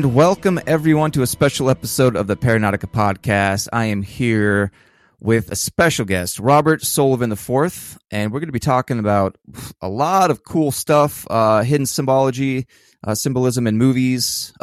And welcome everyone to a special episode of the Paranautica Podcast. I am here with a special guest, Robert Sullivan IV, and we're going to be talking about a lot of cool stuff, hidden symbology, symbolism in movies.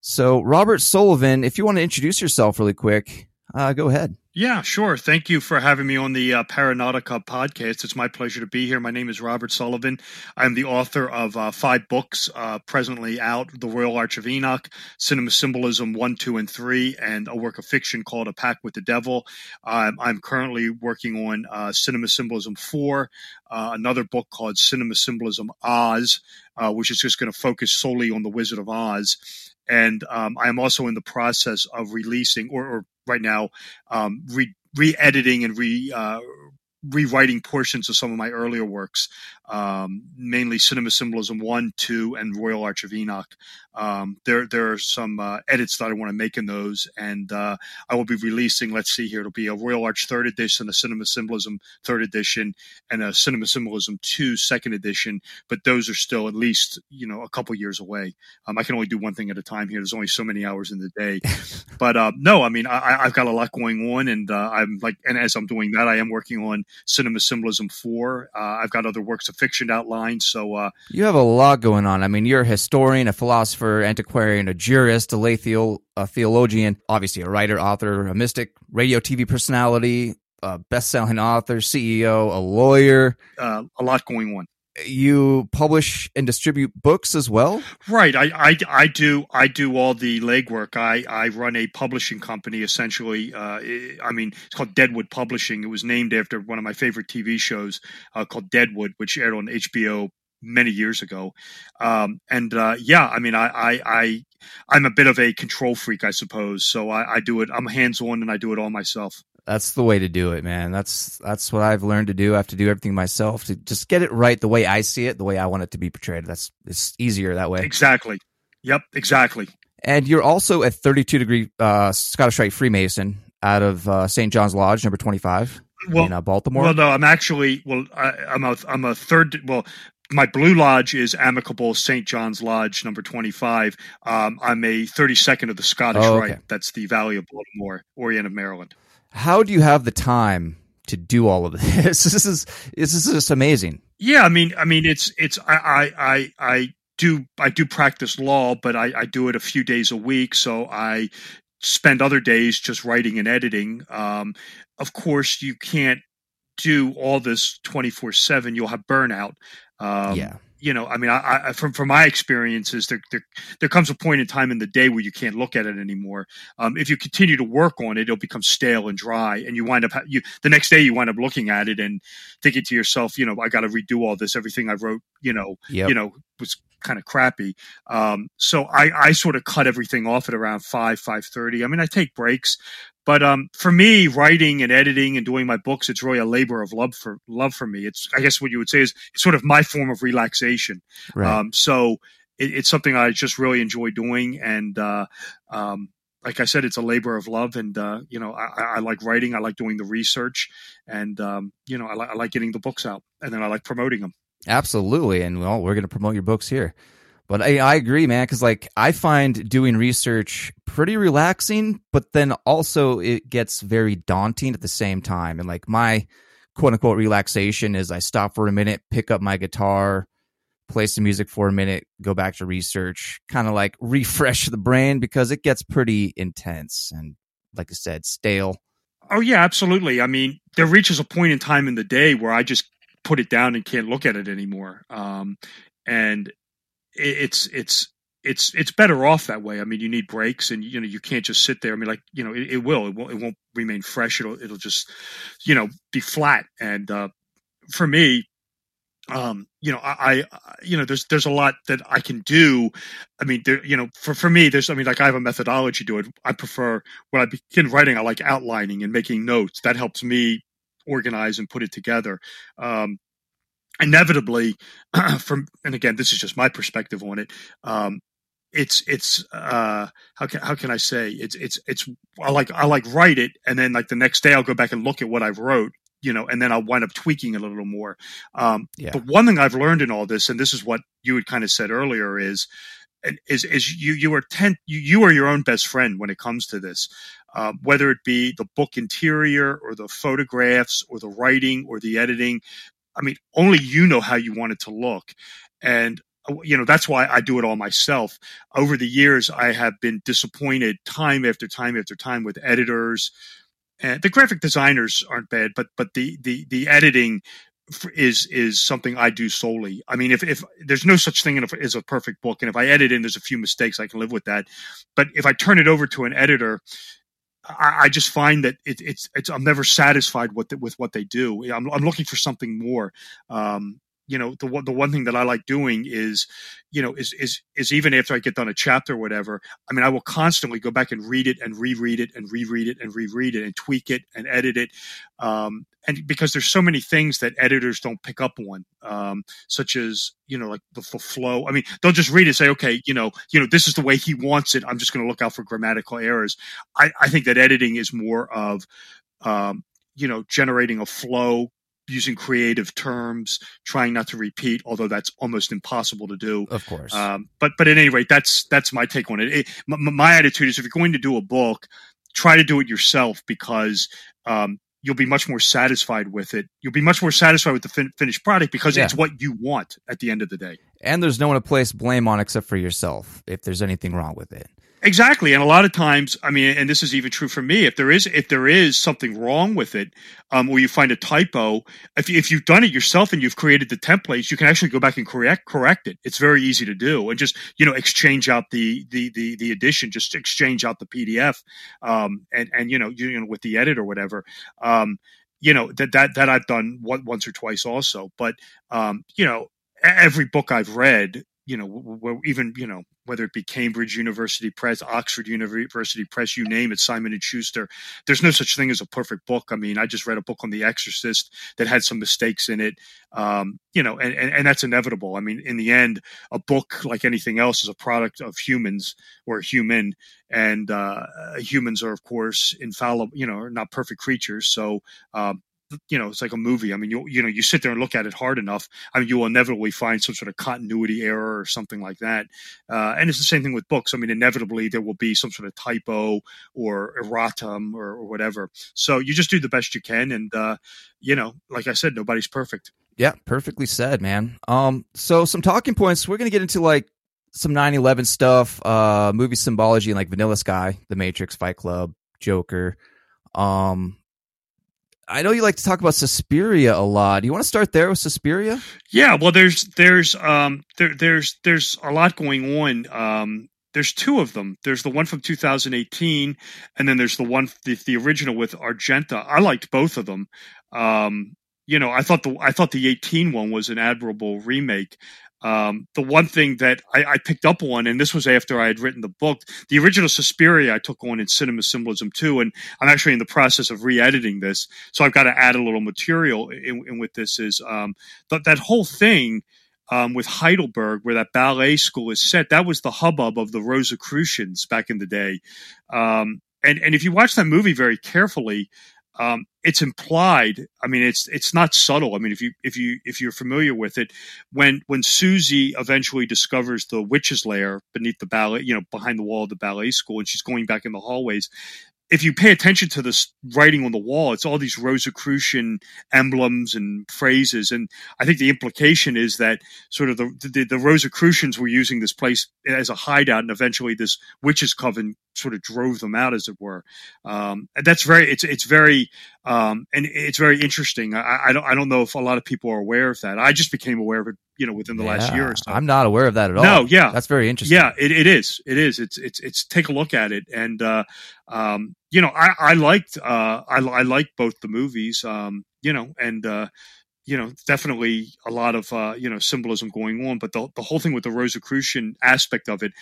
So Robert Sullivan, if you want to introduce yourself really quick, go ahead. Yeah, sure. Thank you for having me on the Paranautica Podcast. It's my pleasure to be here. My name is Robert Sullivan. I'm the author of 5 books presently out, The Royal Arch of Enoch, Cinema Symbolism 1, 2, and 3, and a work of fiction called A Pact with the Devil. I'm currently working on Cinema Symbolism 4, another book called Cinema Symbolism Oz, which is just going to focus solely on The Wizard of Oz. And I'm also in the process of releasing or right now, re-editing and rewriting portions of some of my earlier works, mainly Cinema Symbolism 1, 2, and Royal Arch of Enoch. There are some edits that I want to make in those, and I will be releasing, let's see here, it'll be a Royal Arch 3rd edition, a Cinema Symbolism 3rd edition, and a Cinema Symbolism 2 2nd edition, but those are still at least, a couple years away. I can only do one thing at a time here. There's only so many hours in the day. But I've got a lot going on, and as I'm doing that, I am working on Cinema Symbolism 4. I've got other works of fiction outlined. So you have a lot going on. I mean, you're a historian, a philosopher, antiquarian, a jurist, a lay theologian, obviously a writer, author, a mystic, radio, TV personality, a best-selling author, CEO, a lawyer. A lot going on. You publish and distribute books as well? Right. I do all the legwork. I run a publishing company, essentially. It's called Deadwood Publishing. It was named after one of my favorite TV shows called Deadwood, which aired on HBO many years ago. I'm a bit of a control freak, I suppose. So I do it. I'm hands-on and I do it all myself. That's the way to do it, man. That's what I've learned to do. I have to do everything myself to just get it right the way I see it, the way I want it to be portrayed. It's easier that way. Exactly. Yep, exactly. And you're also a 32-degree Scottish Rite Freemason out of St. John's Lodge, number 25 in Baltimore. Well, no, I'm actually – I'm a third – well – my Blue Lodge is Amicable St. John's Lodge, number 25. I'm a 32nd of the Scottish Rite. Okay. That's the Valley of Baltimore, Orient of Maryland. How do you have the time to do all of this? This is just amazing. Yeah, I do practice law, but I do it a few days a week, so I spend other days just writing and editing. Of course, you can't do all this 24/7. You'll have burnout. From my experiences, there comes a point in time in the day where you can't look at it anymore. If you continue to work on it, it'll become stale and dry, and you wind up the next day you wind up looking at it and thinking to yourself, I got to redo all this. Everything I wrote, was kind of crappy. So I sort of cut everything off at around 5:30. I mean, I take breaks. But for me, writing and editing and doing my books, it's really a labor of love for me. It's, I guess what you would say is, it's sort of my form of relaxation. Right. So it's something I just really enjoy doing. And like I said, it's a labor of love. And, I like writing. I like doing the research. And, I like getting the books out. And then I like promoting them. Absolutely. And, we're going to promote your books here. But I agree, man, because I find doing research pretty relaxing, but then also it gets very daunting at the same time. And my quote unquote relaxation is I stop for a minute, pick up my guitar, play some music for a minute, go back to research, kind of refresh the brain because it gets pretty intense and, like I said, stale. Oh, yeah, absolutely. I mean, there reaches a point in time in the day where I just put it down and can't look at it anymore. And it's better off that way. I mean, you need breaks, and you can't just sit there. I mean, it won't remain fresh. It'll just be flat. And for me, there's a lot that I can do. I mean, for me, I have a methodology to it. I prefer, when I begin writing, I like outlining and making notes. That helps me organize and put it together. Inevitably, and again, this is just my perspective on it. How can I say? I write it, and then the next day I'll go back and look at what I wrote, and then I'll wind up tweaking it a little more. But one thing I've learned in all this, and this is what you had kind of said earlier, is you are your own best friend when it comes to this, whether it be the book interior or the photographs or the writing or the editing. I mean, only you know how you want it to look. And, you know, that's why I do it all myself. Over the years, I have been disappointed time after time after time with editors. And the graphic designers aren't bad, but the editing is something I do solely. I mean, if there's no such thing as a perfect book, and if I edit in, there's a few mistakes, I can live with that. But if I turn it over to an editor, I just find that it's I'm never satisfied with what they do. I'm looking for something more. You know, the one thing that I like doing is, you know, is even after I get done a chapter or whatever, I mean, I will constantly go back and read it and reread it and reread it and reread it and tweak it and edit it. And because there's so many things that editors don't pick up on, such as, you know, like the flow. I mean, they'll just read it and say, okay, you know, this is the way he wants it. I'm just going to look out for grammatical errors. I think that editing is more of, you know, generating a flow, using creative terms, trying not to repeat, although that's almost impossible to do. Of course. But at any rate, that's my take on it. My attitude is, if you're going to do a book, try to do it yourself, because you'll be much more satisfied with it. You'll be much more satisfied with the finished product, because it's what you want at the end of the day. And there's no one to place blame on except for yourself if there's anything wrong with it. Exactly. And a lot of times, I mean, and this is even true for me, if there is something wrong with it, or you find a typo, if you've done it yourself and you've created the templates, you can actually go back and correct it. It's very easy to do, and just, you know, exchange out the edition, just exchange out the PDF, and you know, with the edit or whatever. You know, that I've done once or twice also, but you know, every book I've read, you know, where even, you know, whether it be Cambridge University Press, Oxford University Press, you name it, Simon & Schuster, there's no such thing as a perfect book. I mean, I just read a book on The Exorcist that had some mistakes in it, you know, and that's inevitable. I mean, in the end, a book, like anything else, is a product of humans, or a human, and humans are, of course, infallible, you know, not perfect creatures. So, you know, it's like a movie. I mean, you know, you sit there and look at it hard enough, I mean, you will inevitably find some sort of continuity error or something like that. And it's the same thing with books. I mean, inevitably there will be some sort of typo or erratum or whatever. So you just do the best you can. And, you know, like I said, nobody's perfect. Yeah. Perfectly said, man. So some talking points, we're going to get into like some 9/11 stuff, movie symbology, and like Vanilla Sky, The Matrix, Fight Club, Joker. I know you like to talk about Suspiria a lot. Do you want to start there with Suspiria? Yeah, well, there's a lot going on. There's two of them. There's the one from 2018, and then there's the one, the original with Argenta. I liked both of them. You know, I thought the 18 one was an admirable remake. The one thing that I picked up on, and this was after I had written the book, the original Suspiria I took on in Cinema Symbolism too, and I'm actually in the process of re-editing this, so I've got to add a little material in with this, is that whole thing with Heidelberg, where that ballet school is set, that was the hubbub of the Rosicrucians back in the day. And if you watch that movie very carefully, it's implied. I mean, it's not subtle. I mean, if you're familiar with it, when Susie eventually discovers the witch's lair beneath the ballet, you know, behind the wall of the ballet school, and she's going back in the hallways, if you pay attention to this writing on the wall, it's all these Rosicrucian emblems and phrases. And I think the implication is that sort of the Rosicrucians were using this place as a hideout, and eventually this witches' coven sort of drove them out, as it were. And that's very, and it's very interesting. I don't know if a lot of people are aware of that. I just became aware of it, you know, within the last year or so. I'm not aware of that at all. No, yeah. That's very interesting. Yeah, it is. It's take a look at it. And, you know, I liked both the movies, you know, and, you know, definitely a lot of, you know, symbolism going on, but the whole thing with the Rosicrucian aspect of it,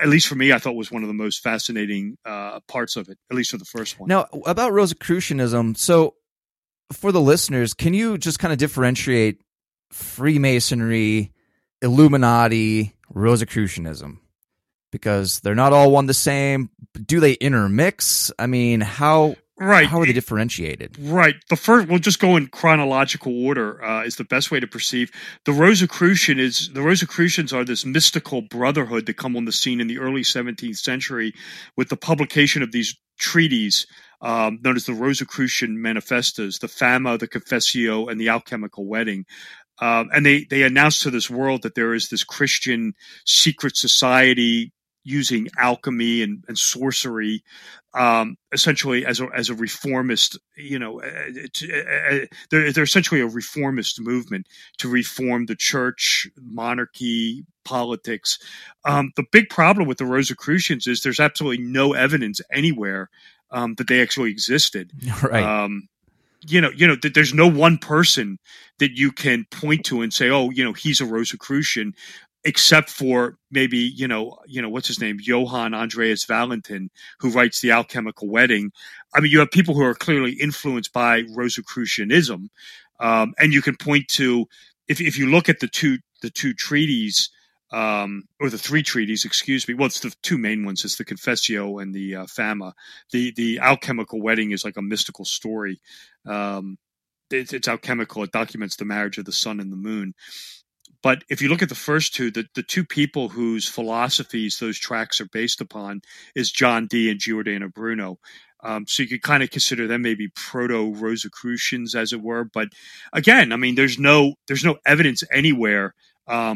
at least for me, I thought was one of the most fascinating parts of it, at least for the first one. Now, about Rosicrucianism, so for the listeners, can you just kind of differentiate Freemasonry, Illuminati, Rosicrucianism? Because they're not all one the same. Do they intermix? I mean, how... Right. How are they differentiated? Right. The first, we'll just go in chronological order, is the best way to perceive. The Rosicrucians are this mystical brotherhood that come on the scene in the early 17th century with the publication of these treaties, known as the Rosicrucian Manifestos, the Fama, the Confessio, and the Alchemical Wedding. And they announce to this world that there is this Christian secret society using alchemy and sorcery, essentially as a reformist, they're essentially a reformist movement to reform the church, monarchy, politics. The big problem with the Rosicrucians is there's absolutely no evidence anywhere, that they actually existed. Right. There's no one person that you can point to and say, he's a Rosicrucian, except for maybe, what's his name? Johann Andreas Valentin, who writes The Alchemical Wedding. I mean, you have people who are clearly influenced by Rosicrucianism. And you can point to, if you look at the two treaties, or the three treaties, excuse me. Well, it's the two main ones. It's the Confessio and the Fama. The Alchemical Wedding is like a mystical story. It's alchemical. It documents the marriage of the sun and the moon. But if you look at the first two, the two people whose philosophies those tracts are based upon is John Dee and Giordano Bruno. So you could kind of consider them maybe proto-Rosicrucians, as it were. But again, I mean, there's no evidence anywhere, or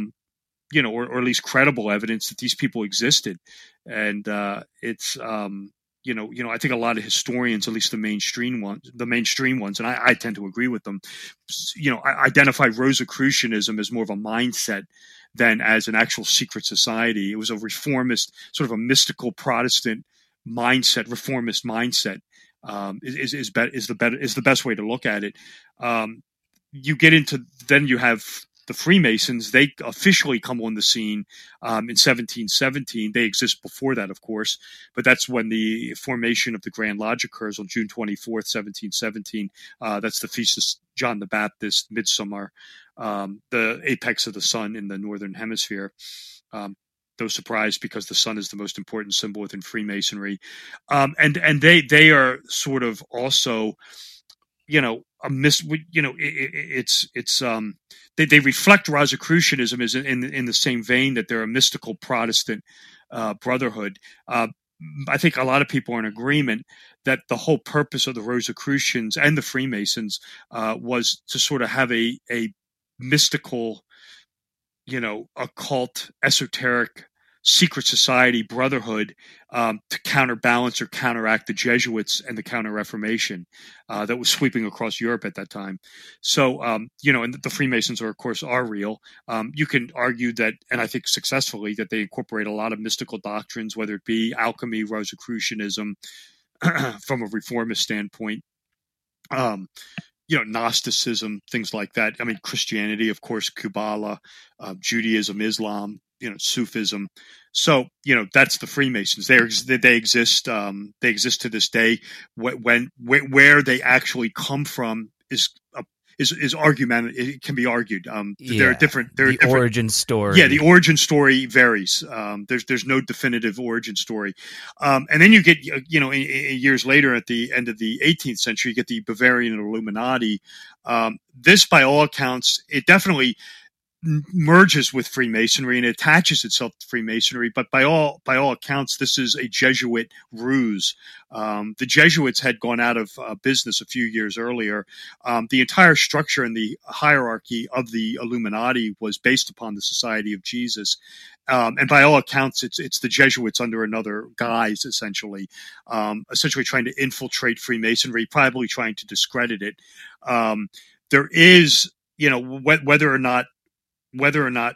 at least credible evidence that these people existed. And I think a lot of historians, at least the mainstream ones, and I tend to agree with them, identify Rosicrucianism as more of a mindset than as an actual secret society. It was a reformist, sort of a mystical Protestant mindset, reformist mindset, is the best way to look at it. You have the Freemasons. They officially come on the scene in 1717. They exist before that, of course, but that's when the formation of the Grand Lodge occurs on June 24th, 1717. That's the Feast of John the Baptist, Midsummer, the apex of the sun in the Northern Hemisphere. No surprise, because the sun is the most important symbol within Freemasonry. And they are sort of also, they reflect Rosicrucianism is in the same vein that they're a mystical Protestant brotherhood. I think a lot of people are in agreement that the whole purpose of the Rosicrucians and the Freemasons was to sort of have a mystical, occult, esoteric, secret society brotherhood to counterbalance or counteract the Jesuits and the Counter-Reformation that was sweeping across Europe at that time. So, and the Freemasons are, of course, are real. You can argue that, and I think successfully, that they incorporate a lot of mystical doctrines, whether it be alchemy, Rosicrucianism, from a reformist standpoint, Gnosticism, things like that. I mean, Christianity, of course, Kabbalah, Judaism, Islam, Sufism. So, that's the Freemasons. They exist. They exist to this day. Where they actually come from is argument. It can be argued. There are different origin story. Yeah, the origin story varies. There's no definitive origin story. And then you get years later at the end of the 18th century, you get the Bavarian Illuminati. This, by all accounts, it definitely merges with Freemasonry and attaches itself to Freemasonry, but by all accounts, this is a Jesuit ruse. The Jesuits had gone out of business a few years earlier. The entire structure and the hierarchy of the Illuminati was based upon the Society of Jesus. And by all accounts, it's the Jesuits under another guise, essentially trying to infiltrate Freemasonry, probably trying to discredit it. There is, whether or not, and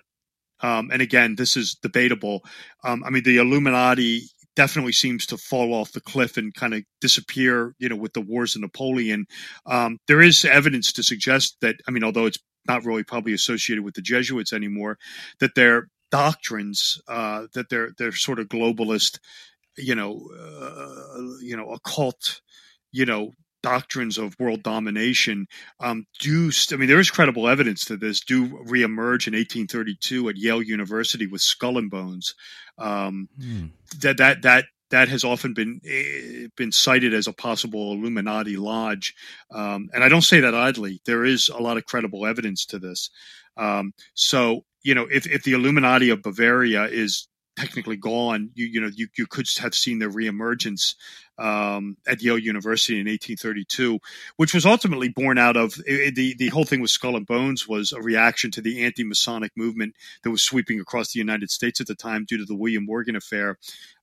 again, this is debatable. The Illuminati definitely seems to fall off the cliff and kind of disappear, with the wars of Napoleon. There is evidence to suggest that, although it's not really probably associated with the Jesuits anymore, that their doctrines, that they're sort of globalist, occult, doctrines of world domination there is credible evidence to this, do reemerge in 1832 at Yale University with Skull and Bones. That that has often been cited as a possible Illuminati lodge. And I don't say that idly. There is a lot of credible evidence to this. So, you know, if the Illuminati of Bavaria is technically gone, you could have seen their reemergence at Yale University in 1832, which was ultimately born out of the whole thing with Skull and Bones was a reaction to the anti-Masonic movement that was sweeping across the United States at the time due to the William Morgan affair,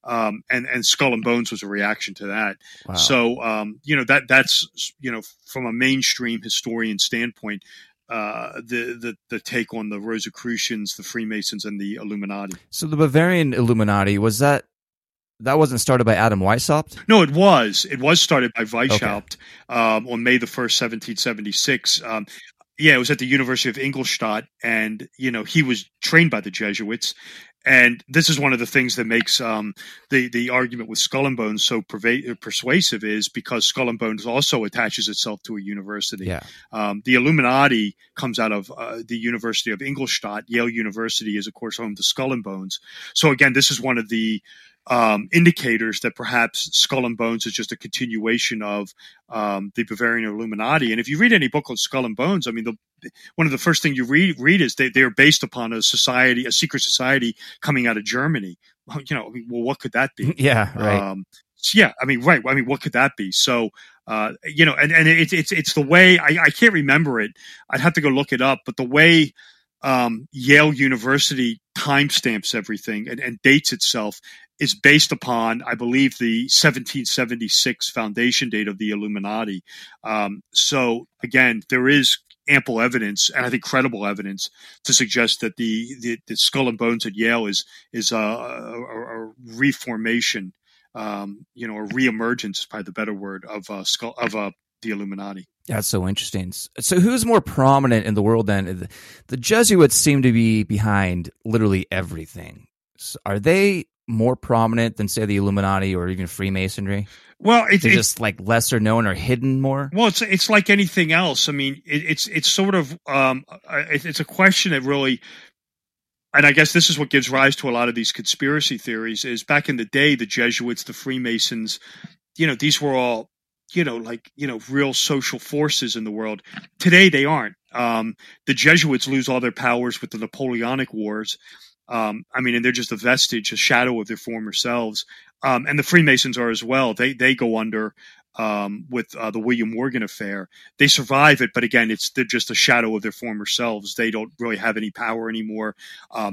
and Skull and Bones was a reaction to that. Wow. So that's from a mainstream historian standpoint, the take on the Rosicrucians, the Freemasons, and the Illuminati. So the Bavarian Illuminati, was that wasn't started by Adam Weishaupt? No, it was. It was started by Weishaupt on May the 1st, 1776. It was at the University of Ingolstadt, and he was trained by the Jesuits. And this is one of the things that makes the argument with Skull and Bones so persuasive is because Skull and Bones also attaches itself to a university. Yeah. The Illuminati comes out of the University of Ingolstadt. Yale University is, of course, home to Skull and Bones. So, again, this is one of the indicators that perhaps Skull and Bones is just a continuation of the Bavarian Illuminati. And if you read any book on Skull and Bones, I mean, one of the first things you read is they are based upon a secret society coming out of Germany. What could that be? Yeah, right. What could that be? So, and it's the way I can't remember it. I'd have to go look it up. But the way Yale University timestamps everything and dates itself is based upon, I believe, the 1776 foundation date of the Illuminati. So again, there is ample evidence, and I think credible evidence, to suggest that the Skull and Bones at Yale is a reformation, or reemergence, is probably the better word, of the Illuminati. That's so interesting. So who's more prominent in the world then? The Jesuits seem to be behind literally everything. So are they more prominent than, say, the Illuminati or even Freemasonry? Well, it's just like lesser known or hidden more. Well, it's like anything else. I mean, it's sort of it's a question that really, and I guess this is what gives rise to a lot of these conspiracy theories. Is back in the day, the Jesuits, the Freemasons, these were all real social forces in the world. Today, they aren't. The Jesuits lose all their powers with the Napoleonic Wars. And they're just a vestige, a shadow of their former selves. And the Freemasons are as well. They go under with the William Morgan affair. They survive it, but again, they're just a shadow of their former selves. They don't really have any power anymore.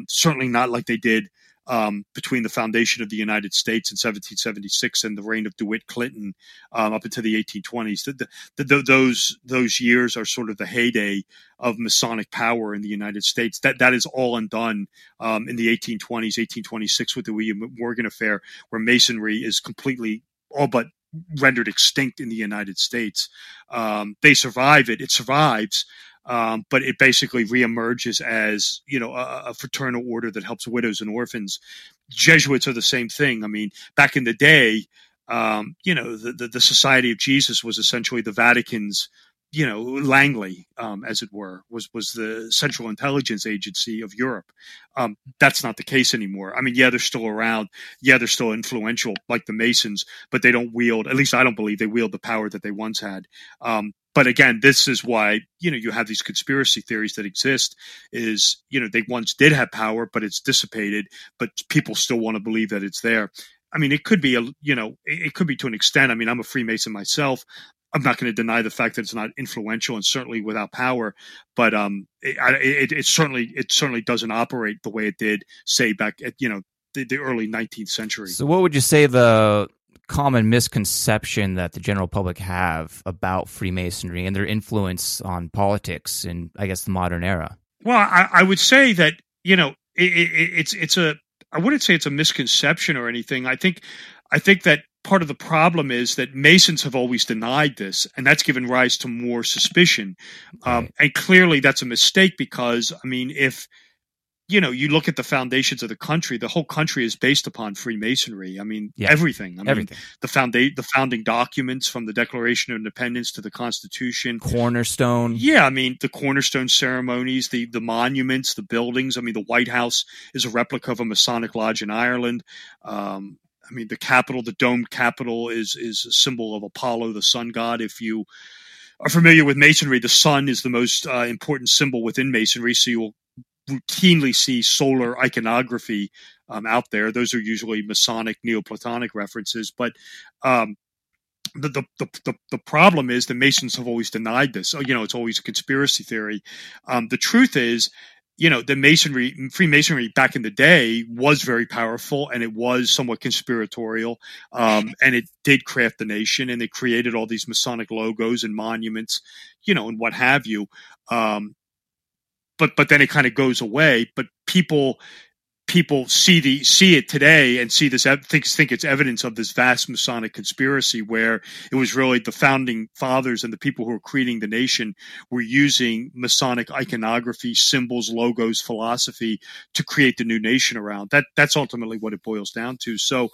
Certainly not like they did between the foundation of the United States in 1776 and the reign of DeWitt Clinton up into the 1820s. Those years are sort of the heyday of Masonic power in the United States. That is all undone in the 1820s, 1826 with the William Morgan affair, where Masonry is completely all but rendered extinct in the United States. They survive it. It survives. But it basically reemerges as, a fraternal order that helps widows and orphans. Jesuits are the same thing. I mean, back in the day, the Society of Jesus was essentially the Vatican's, Langley, as it were, was the Central Intelligence Agency of Europe. That's not the case anymore. I mean, yeah, they're still around. Yeah, they're still influential like the Masons, but they don't wield, at least I don't believe they wield the power that they once had. But again, this is why, you have these conspiracy theories that exist is, they once did have power, but it's dissipated, but people still want to believe that it's there. I mean, it could be, it could be to an extent. I mean, I'm a Freemason myself. I'm not going to deny the fact that it's not influential and certainly without power, but it certainly doesn't operate the way it did, say, back at, the early 19th century. So what would you say the common misconception that the general public have about Freemasonry and their influence on politics in, I guess, the modern era? Well, I would say that, I wouldn't say it's a misconception or anything. I think that part of the problem is that Masons have always denied this, and that's given rise to more suspicion. And clearly that's a mistake because, if you look at the foundations of the country, the whole country is based upon Freemasonry. Everything. Everything. The founding documents from the Declaration of Independence to the Constitution. Cornerstone. Yeah. The cornerstone ceremonies, the monuments, the buildings. The White House is a replica of a Masonic lodge in Ireland. I mean, the Capitol, the domed Capitol is a symbol of Apollo, the sun god. If you are familiar with Masonry, the sun is the most important symbol within Masonry, so you will routinely see solar iconography out there. Those are usually Masonic, Neoplatonic references, but the problem is the Masons have always denied this. You know, it's always a conspiracy theory. The truth is, you know, the Freemasonry back in the day was very powerful, and it was somewhat conspiratorial, and it did craft the nation, and they created all these Masonic logos and monuments, you know, and what have you. But then it kind of goes away. But people see it today and see this, think it's evidence of this vast Masonic conspiracy, where it was really the founding fathers and the people who were creating the nation were using Masonic iconography, symbols, logos, philosophy to create the new nation around. That's ultimately what it boils down to. So,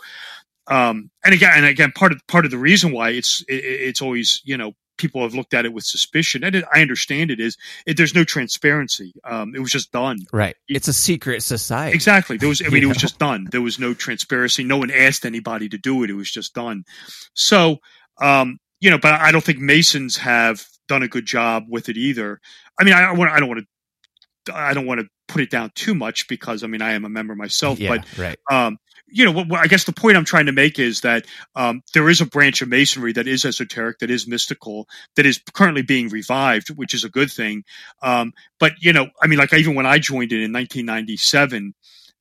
and again, part of the reason why it's always, you know, people have looked at it with suspicion, and I understand it, there's no transparency. It was just done. Right. It's a secret society. Exactly. It was just done. There was no transparency. No one asked anybody to do it. It was just done. So, you know, but I don't think Masons have done a good job with it either. I mean, I don't want to put it down too much, because I mean, I am a member myself, you know, I guess the point I'm trying to make is that there is a branch of Masonry that is esoteric, that is mystical, that is currently being revived, which is a good thing. But, you know, I mean, like even when I joined it in 1997,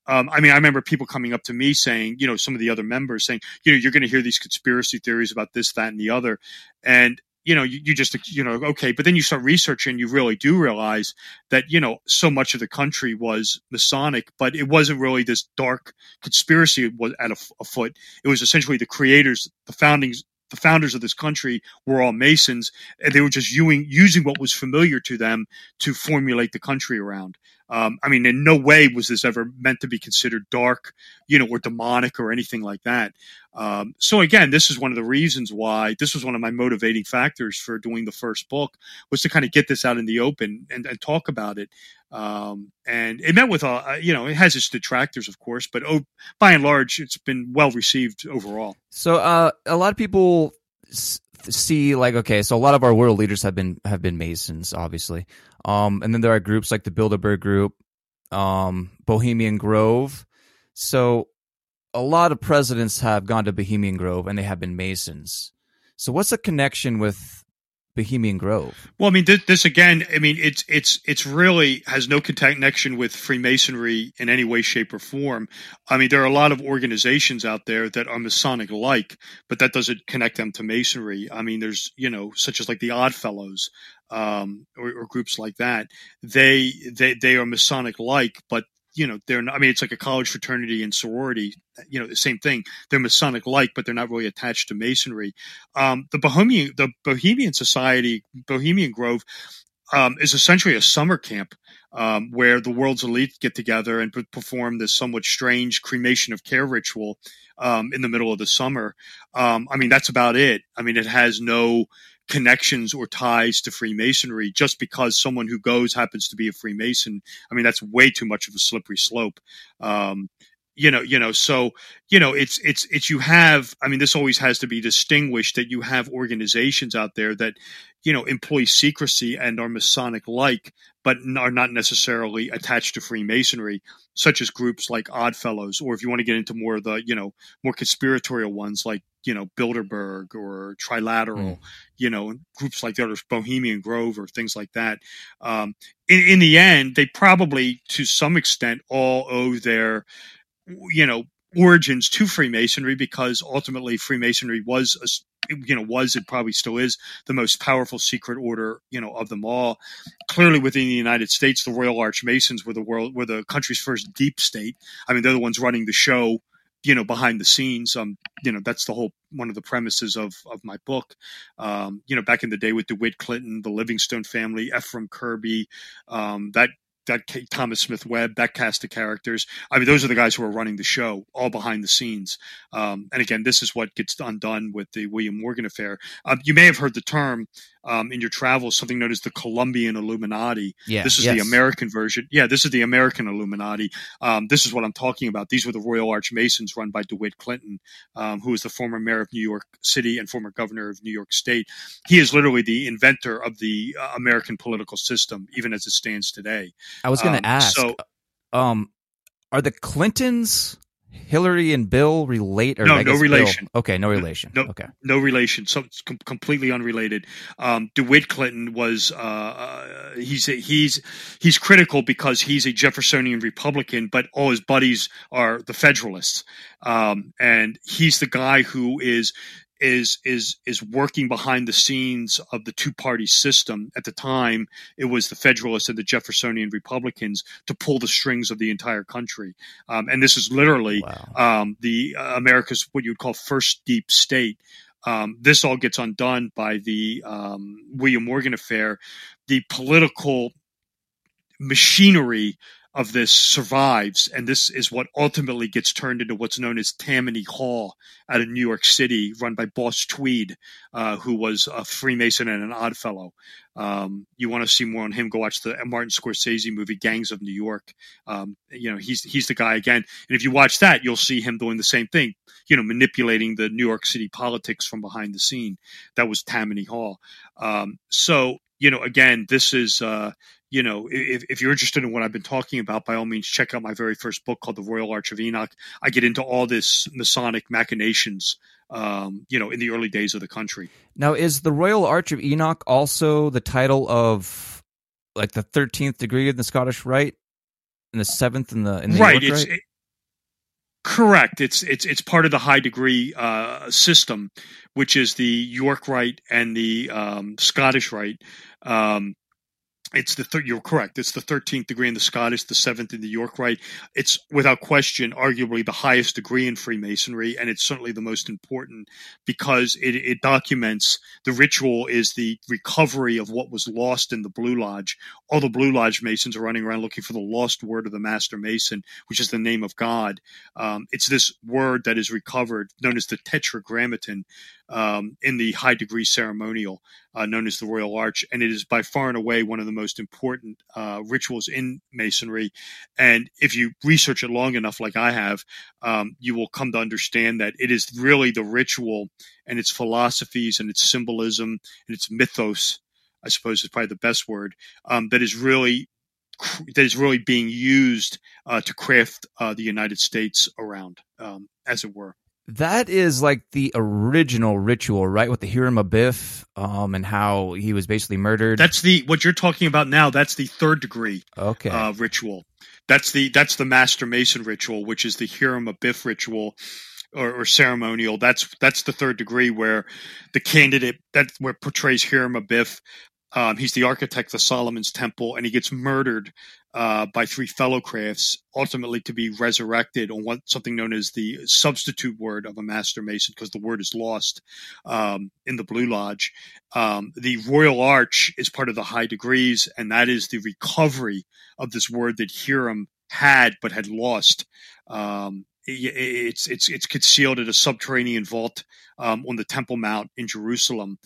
I mean, I remember people coming up to me saying, you know, some of the other members saying, you know, you're going to hear these conspiracy theories about this, that, and the other. And, you know, you just, you know, okay. But then you start researching, you really do realize that, you know, so much of the country was Masonic, but it wasn't really this dark conspiracy was at afoot. It was essentially the creators, the founders of this country were all Masons, and they were just using what was familiar to them to formulate the country around. I mean, in no way was this ever meant to be considered dark, you know, or demonic or anything like that. So again, this is one of the reasons why this was one of my motivating factors for doing the first book, was to kind of get this out in the open and talk about it. And it met with, you know, it has its detractors, of course, but by and large, it's been well received overall. So a lot of people see, like, okay, so a lot of our world leaders have been Masons, obviously. And then there are groups like the Bilderberg Group, Bohemian Grove. So a lot of presidents have gone to Bohemian Grove, and they have been Masons. So what's the connection with Bohemian Grove? Well, I mean, this again, I mean, it's really has no connection with Freemasonry in any way, shape, or form. I mean, there are a lot of organizations out there that are Masonic-like, but that doesn't connect them to Masonry. I mean, there's, you know, such as like the Oddfellows, or groups like that. They are Masonic-like, but, you know, they're not, I mean, it's like a college fraternity and sorority, you know, the same thing. They're Masonic-like, but they're not really attached to Masonry. The Bohemian Society, Bohemian Grove, is essentially a summer camp, where the world's elite get together and perform this somewhat strange cremation of care ritual, in the middle of the summer. I mean, that's about it. I mean, it has no connections or ties to Freemasonry, just because someone who goes happens to be a Freemason. I mean, that's way too much of a slippery slope. So, you know, it's, you have, I mean, this always has to be distinguished, that you have organizations out there that, you know, employ secrecy and are Masonic-like, but are not necessarily attached to Freemasonry, such as groups like Oddfellows, or if you want to get into more of the, you know, more conspiratorial ones like, you know, Bilderberg or Trilateral, you know, groups like the others, Bohemian Grove or things like that. In the end, they probably, to some extent, all owe their, you know, origins to Freemasonry, because ultimately Freemasonry was it probably still is the most powerful secret order, you know, of them all. Clearly within the United States, the Royal Arch Masons were the country's first deep state. I mean, they're the ones running the show, you know, behind the scenes. You know, that's the whole, one of the premises of my book. You know, back in the day with DeWitt Clinton, the Livingstone family, Ephraim Kirby, that Thomas Smith Webb, that cast of characters. I mean, those are the guys who are running the show, all behind the scenes. And again, this is what gets undone with the William Morgan affair. You may have heard the term in your travels something known as the Colombian Illuminati. Yeah, this is the American version. Yeah, this is the American Illuminati. This is what I'm talking about. These were the Royal Arch Masons run by DeWitt Clinton, who was the former mayor of New York City and former governor of New York State. He is literally the inventor of the American political system, even as it stands today. I was going to ask, are the Clintons... Hillary and Bill relate? Or no, no relation. Bill. Okay, no relation. No, okay, no relation. So it's completely unrelated. DeWitt Clinton was he's critical because he's a Jeffersonian Republican, but all his buddies are the Federalists, and he's the guy who is working behind the scenes of the two-party system. At the time, it was the Federalists and the Jeffersonian Republicans to pull the strings of the entire country. And this is literally America's what you'd call first deep state. This all gets undone by the William Morgan affair. The political machinery of this survives, and this is what ultimately gets turned into what's known as Tammany Hall out of New York City, run by Boss Tweed, who was a Freemason and an Oddfellow. You want to see more on him, go watch the Martin Scorsese movie, Gangs of New York. He's the guy again. And if you watch that, you'll see him doing the same thing, manipulating the New York City politics from behind the scene. That was Tammany Hall. This is... if you're interested in what I've been talking about, by all means, check out my very first book called The Royal Arch of Enoch. I get into all this Masonic machinations, in the early days of the country. Now, is The Royal Arch of Enoch also the title of like the 13th degree in the Scottish Rite and the 7th in the York Rite? Correct. It's part of the high degree system, which is the York Rite and the Scottish Rite. You're correct. It's the 13th degree in the Scottish, the 7th in the York Rite. It's without question, arguably the highest degree in Freemasonry, and it's certainly the most important because it documents the ritual is the recovery of what was lost in the Blue Lodge. All the Blue Lodge Masons are running around looking for the lost word of the Master Mason, which is the name of God. It's this word that is recovered, known as the Tetragrammaton, in the high degree ceremonial known as the Royal Arch. And it is by far and away one of the most important rituals in Masonry. And if you research it long enough, like I have, you will come to understand that it is really the ritual and its philosophies and its symbolism and its mythos, I suppose is probably the best word, that is really being used to craft the United States around, as it were. That is like the original ritual, right? With the Hiram Abiff, and how he was basically murdered. That's what you're talking about now. That's the third degree ritual. That's the Master Mason ritual, which is the Hiram Abiff ritual or ceremonial. That's the third degree where the candidate where portrays Hiram Abiff. He's the architect of Solomon's Temple, and he gets murdered by three fellowcrafts, ultimately to be resurrected on something known as the substitute word of a Master Mason, because the word is lost in the Blue Lodge. The Royal Arch is part of the high degrees, and that is the recovery of this word that Hiram had but had lost. It's concealed at a subterranean vault on the Temple Mount in Jerusalem.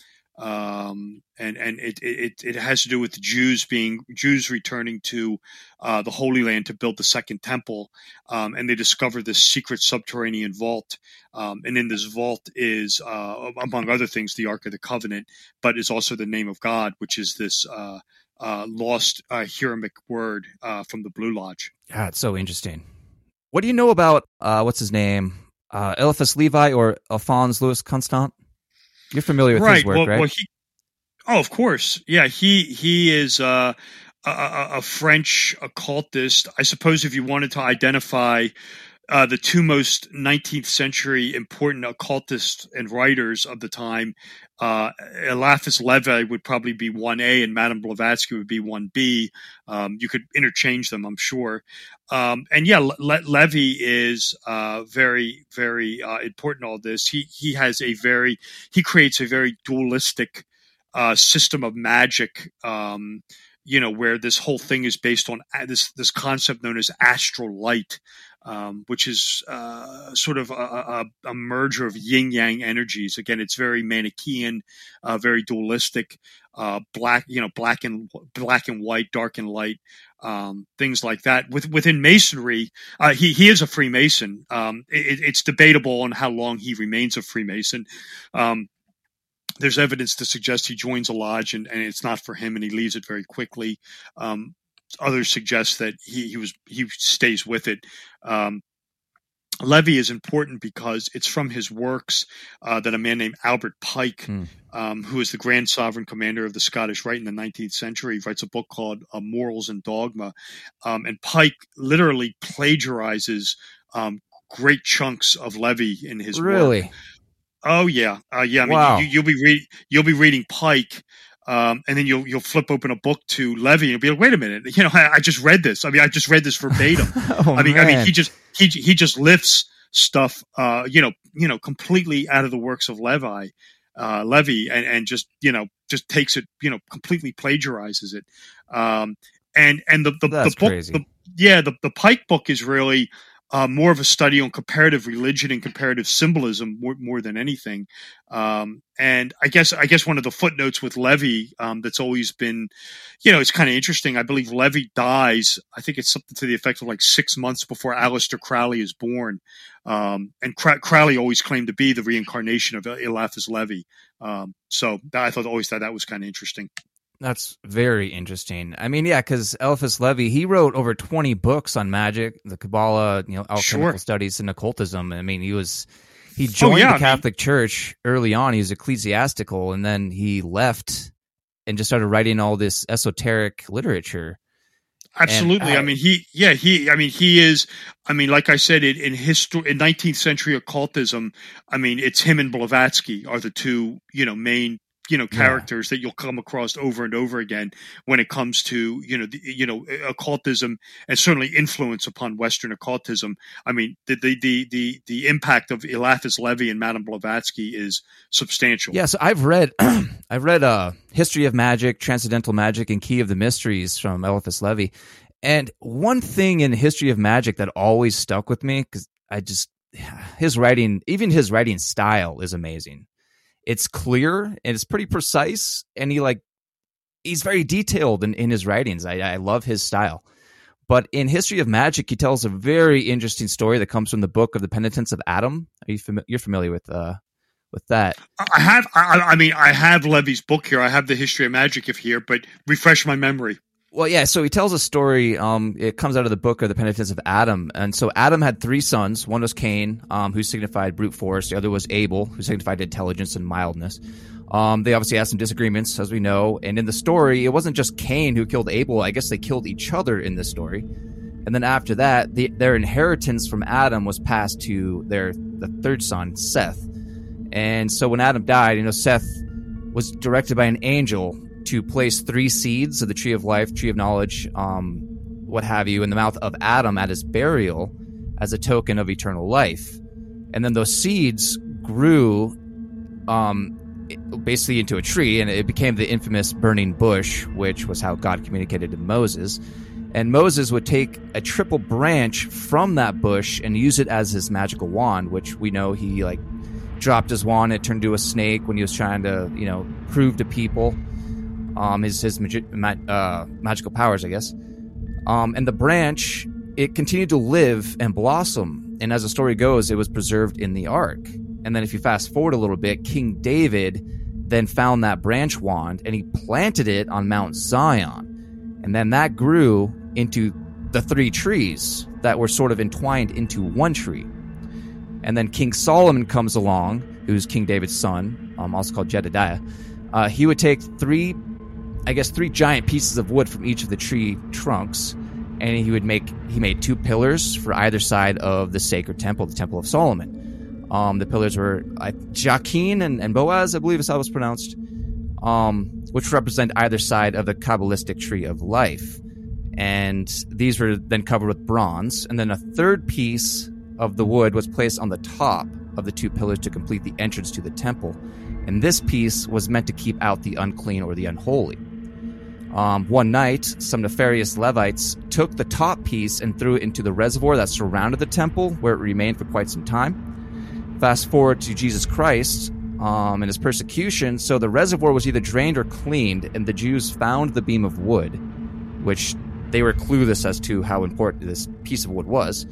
It has to do with Jews returning to the Holy Land to build the second temple, and they discover this secret subterranean vault, and in this vault is, among other things, the Ark of the Covenant, but is also the name of God, which is this lost Hiramic word from the Blue Lodge. Ah, it's so interesting. What do you know about what's his name, Eliphas Levi or Alphonse Louis Constant? You're familiar with his work, right? Well, of course. Yeah, he is a French occultist. I suppose if you wanted to identify the two most 19th century important occultists and writers of the time, Eliphas Levi would probably be 1A and Madame Blavatsky would be 1B. You could interchange them, I'm sure. Levi is very, very important in all this. He creates a very dualistic system of magic, where this whole thing is based on this concept known as astral light. which is sort of a merger of yin-yang energies. Again, it's very Manichaean, very dualistic, black and white, dark and light, things like that. Within Masonry, he is a Freemason. It's debatable on how long he remains a Freemason. There's evidence to suggest he joins a lodge and it's not for him and he leaves it very quickly. Others suggest that he stays with it. Levy is important because it's from his works that a man named Albert Pike, who is the Grand Sovereign Commander of the Scottish Rite in the 19th century, writes a book called Morals and Dogma. And Pike literally plagiarizes great chunks of Levy in his work. Oh yeah, yeah. I mean, wow. you'll be reading Pike, and then you'll flip open a book to Levy and you'll be like, wait a minute, you know, I just read this. I mean, I just read this verbatim. He just lifts stuff, completely out of the works of Levy, and just takes it, completely plagiarizes it. And the book, the Pike book is really. More of a study on comparative religion and comparative symbolism, more than anything. And I guess one of the footnotes with Levy that's always been, it's kind of interesting. I believe Levy dies. I think it's something to the effect of like 6 months before Aleister Crowley is born. And Crowley always claimed to be the reincarnation of Eliphas Levy. So I thought always that was kind of interesting. That's very interesting. I mean, yeah, because Eliphas Levy, he wrote over 20 books on magic, the Kabbalah, alchemical studies, and occultism. I mean, he joined the Catholic Church early on. He was ecclesiastical, and then he left and just started writing all this esoteric literature. Absolutely. Like I said, in 19th century occultism, I mean, it's him and Blavatsky are the two, main characters that you'll come across over and over again when it comes to, occultism and certainly influence upon Western occultism. I mean, the impact of Eliphas Levy and Madame Blavatsky is substantial. Yes, I've read History of Magic, Transcendental Magic, and Key of the Mysteries from Eliphas Levy. And one thing in History of Magic that always stuck with me, because his writing style is amazing. It's clear and it's pretty precise, and he's very detailed in his writings. I love his style. But in History of Magic, he tells a very interesting story that comes from the Book of the Penitence of Adam. Are you you're familiar with that? I have. I have Levy's book here. I have the History of Magic here, but refresh my memory. Well, yeah. So he tells a story. It comes out of the Book of the Penitence of Adam. And so Adam had three sons. One was Cain, who signified brute force. The other was Abel, who signified intelligence and mildness. They obviously had some disagreements, as we know. And in the story, it wasn't just Cain who killed Abel. I guess they killed each other in this story. And then after that, their inheritance from Adam was passed to the third son, Seth. And so when Adam died, Seth was directed by an angel to place three seeds of the tree of life, tree of knowledge, what have you, in the mouth of Adam at his burial as a token of eternal life. And then those seeds grew basically into a tree, and it became the infamous burning bush, which was how God communicated to Moses. And Moses would take a triple branch from that bush and use it as his magical wand, which we know he dropped his wand, it turned into a snake when he was trying to prove to people his magical powers, I guess. And the branch, it continued to live and blossom. And as the story goes, it was preserved in the ark. And then if you fast forward a little bit, King David then found that branch wand and he planted it on Mount Zion. And then that grew into the three trees that were sort of entwined into one tree. And then King Solomon comes along, who's King David's son, also called Jedediah. He would take three giant pieces of wood from each of the tree trunks, and he made two pillars for either side of the sacred temple, the Temple of Solomon. The pillars were Jachin and Boaz, I believe is how it was pronounced, which represent either side of the Kabbalistic tree of life. And these were then covered with bronze. And then a third piece of the wood was placed on the top of the two pillars to complete the entrance to the temple. And this piece was meant to keep out the unclean or the unholy. One night, some nefarious Levites took the top piece and threw it into the reservoir that surrounded the temple, where it remained for quite some time. Fast forward to Jesus Christ and his persecution. So the reservoir was either drained or cleaned, and the Jews found the beam of wood, which they were clueless as to how important this piece of wood was.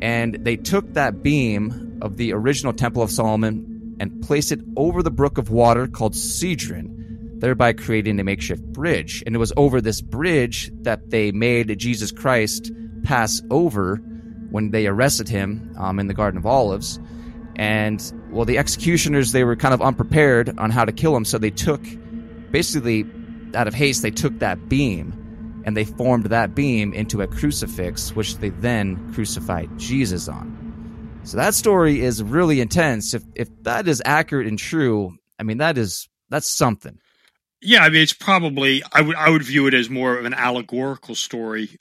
And they took that beam of the original Temple of Solomon and placed it over the brook of water called Cedron, thereby creating a makeshift bridge. And it was over this bridge that they made Jesus Christ pass over when they arrested him in the Garden of Olives. And, well, the executioners, they were kind of unprepared on how to kill him, so they took, basically, out of haste, they took that beam, and they formed that beam into a crucifix, which they then crucified Jesus on. So that story is really intense. If that is accurate and true, I mean, that's something. Yeah, I mean, it's probably, I would view it as more of an allegorical story,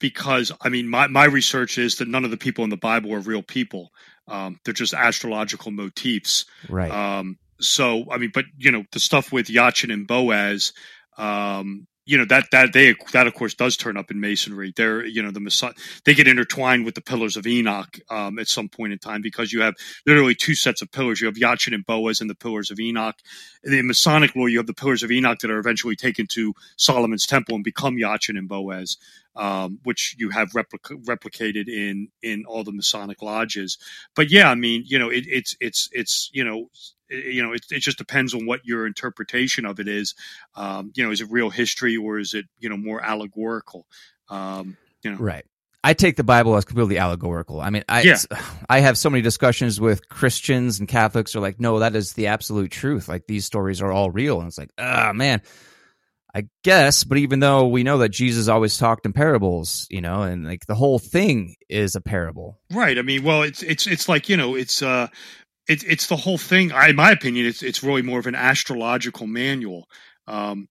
because, I mean, my research is that none of the people in the Bible are real people. They're just astrological motifs. Right. So, I mean, but, you know, the stuff with Jachin and Boaz, you know, that of course does turn up in Masonry. They're, you know, the Messiah, they get intertwined with the pillars of Enoch, at some point in time, because you have literally two sets of pillars. You have Jachin and Boaz and the pillars of Enoch. In Masonic lore, you have the pillars of Enoch that are eventually taken to Solomon's temple and become Jachin and Boaz, which you have replicated in all the Masonic lodges. But yeah, I mean, you know, it just depends on what your interpretation of it is. You know, is it real history, or is it, you know, more allegorical? You know, right. I take the Bible as completely allegorical. I mean, I have so many discussions with Christians and Catholics who are like, no, that is the absolute truth. Like, these stories are all real. And it's like, man, I guess. But even though we know that Jesus always talked in parables, you know, and like the whole thing is a parable. Right. I mean, well, it's like, you know, it's the whole thing. In my opinion, it's really more of an astrological manual.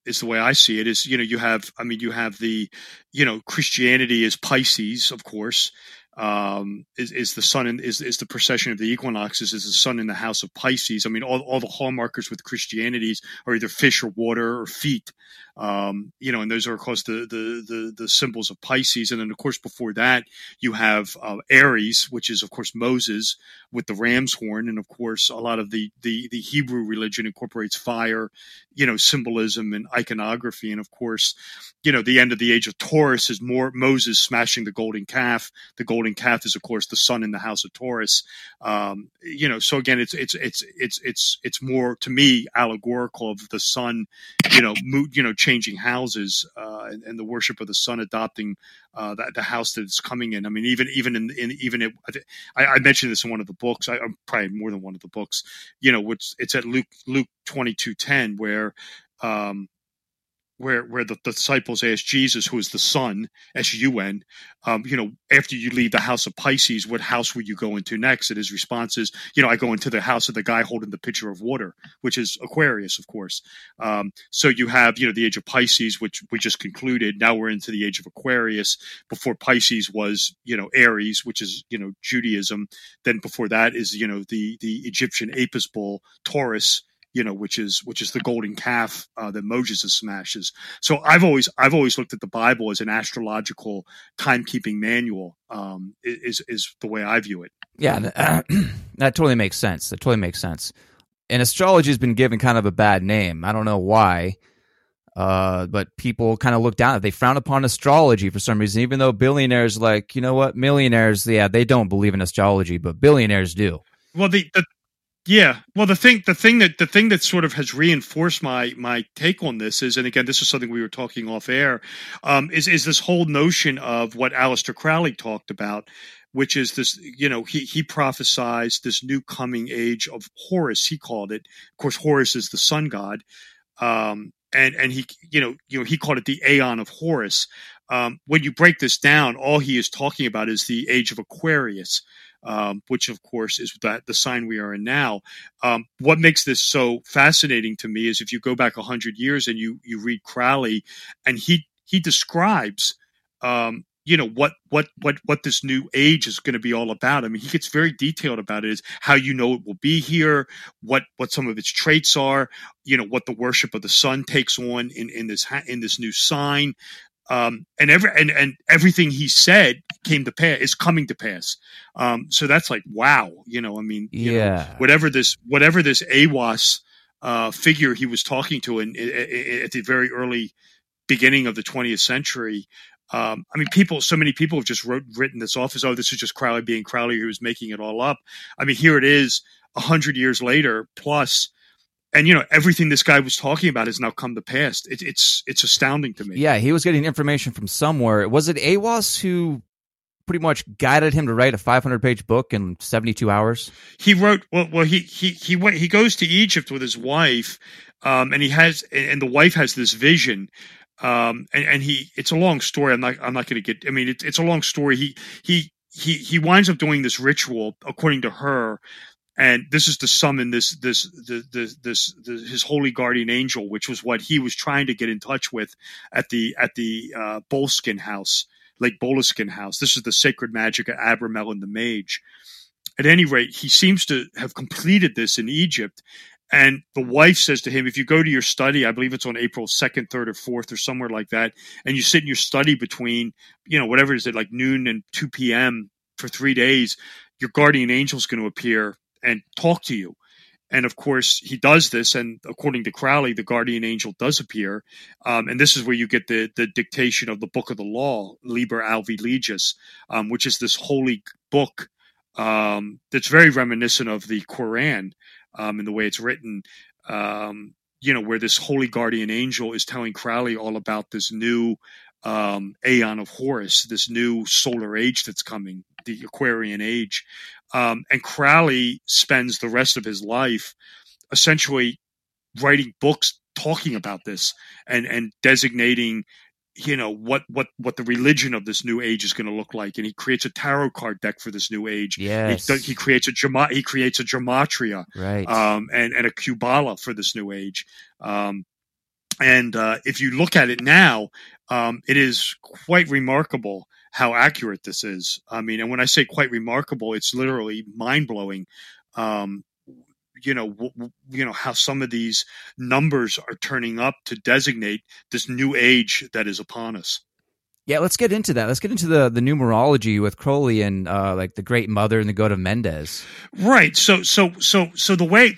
It's the way I see it. Is, you know, you have the, you know, Christianity is Pisces, of course. Is the sun in, is the precession of the equinoxes, is the sun in the house of Pisces. I mean, all the hallmarkers with Christianities are either fish or water or feet. You know, and those are, of course, the symbols of Pisces. And then, of course, before that, you have Aries, which is, of course, Moses with the ram's horn. And of course, a lot of the Hebrew religion incorporates fire, you know, symbolism and iconography. And of course, you know, the end of the age of Taurus is more Moses smashing the golden calf. The golden calf is, of course, the sun in the house of Taurus. You know, so again, it's more, to me, allegorical of the sun, you know, changing houses, and the worship of the sun adopting the house that it's coming in. I mean, I mentioned this in one of the books. I'm probably more than one of the books. You know, which it's at Luke 22:10, where the disciples asked Jesus, who is the sun, S-U-N, you know, after you leave the house of Pisces, what house will you go into next? And his response is, you know, I go into the house of the guy holding the pitcher of water, which is Aquarius, of course. So you have, you know, the age of Pisces, which we just concluded. Now we're into the age of Aquarius. Before Pisces was, you know, Aries, which is, you know, Judaism. Then before that is, you know, the Egyptian Apis bull, Taurus, you know, which is the golden calf that Moses smashes. So I've always looked at the Bible as an astrological timekeeping manual. Is the way I view it. Yeah, that totally makes sense. And astrology has been given kind of a bad name. I don't know why, but people kind of look down. They frown upon astrology for some reason, even though billionaires, like, you know what, millionaires, yeah, they don't believe in astrology, but billionaires do. Well, the thing that sort of has reinforced my take on this is, and again, this is something we were talking off air, is this whole notion of what Aleister Crowley talked about, which is this, you know, he prophesied this new coming age of Horus, he called it. Of course, Horus is the sun god, and he, you know, he called it the Aeon of Horus. When you break this down, all he is talking about is the age of Aquarius, which, of course, is the sign we are in now. What makes this so fascinating to me is if you go back 100 years and you read Crowley, and he describes you know, what this new age is going to be all about. I mean, he gets very detailed about it, is how, you know, it will be here, what some of its traits are, you know, what the worship of the sun takes on in this new sign. And everything he said came to pass, is coming to pass. So that's like, wow, you know, I mean, you know, whatever this AWAS figure he was talking to in at the very early beginning of the 20th century. I mean, so many people have just written this off as, oh, this is just Crowley being Crowley, who was making it all up. I mean, here it is 100 years later plus. And, you know, everything this guy was talking about has now come to pass. It's astounding to me. Yeah, he was getting information from somewhere. Was it AWAS who pretty much guided him to write a 500-page book in 72 hours? He wrote – well, he goes to Egypt with his wife, and he has – and the wife has this vision – and it's a long story. I'm not going to get, I mean, it's a long story. He winds up doing this ritual according to her. And this is to summon his holy guardian angel, which was what he was trying to get in touch with at the Boleskine house, Lake Boleskine house. This is the sacred magic of Abramelin the mage. At any rate, he seems to have completed this in Egypt. And the wife says to him, if you go to your study, I believe it's on April 2nd, 3rd, or 4th or somewhere like that, and you sit in your study between, you know, whatever it is, at like noon and 2 p.m. for 3 days, your guardian angel is going to appear and talk to you. And, of course, he does this, and according to Crowley, the guardian angel does appear. And this is where you get the dictation of the Book of the Law, Liber Alvi Legis, which is this holy book that's very reminiscent of the Quran, in the way it's written, you know, where this holy guardian angel is telling Crowley all about this new Aeon of Horus, this new solar age that's coming, the Aquarian age. And Crowley spends the rest of his life essentially writing books talking about this and designating, you know, what the religion of this new age is going to look like. And he creates a tarot card deck for this new age. Yes. He creates a gematria, right. And a Kabbalah for this new age. And if you look at it now, it is quite remarkable how accurate this is. I mean, and when I say quite remarkable, it's literally mind blowing. You know how some of these numbers are turning up to designate this new age that is upon us. Yeah, let's get into that. Let's get into the numerology with Crowley and like the Great Mother and the God of Mendez. Right. So the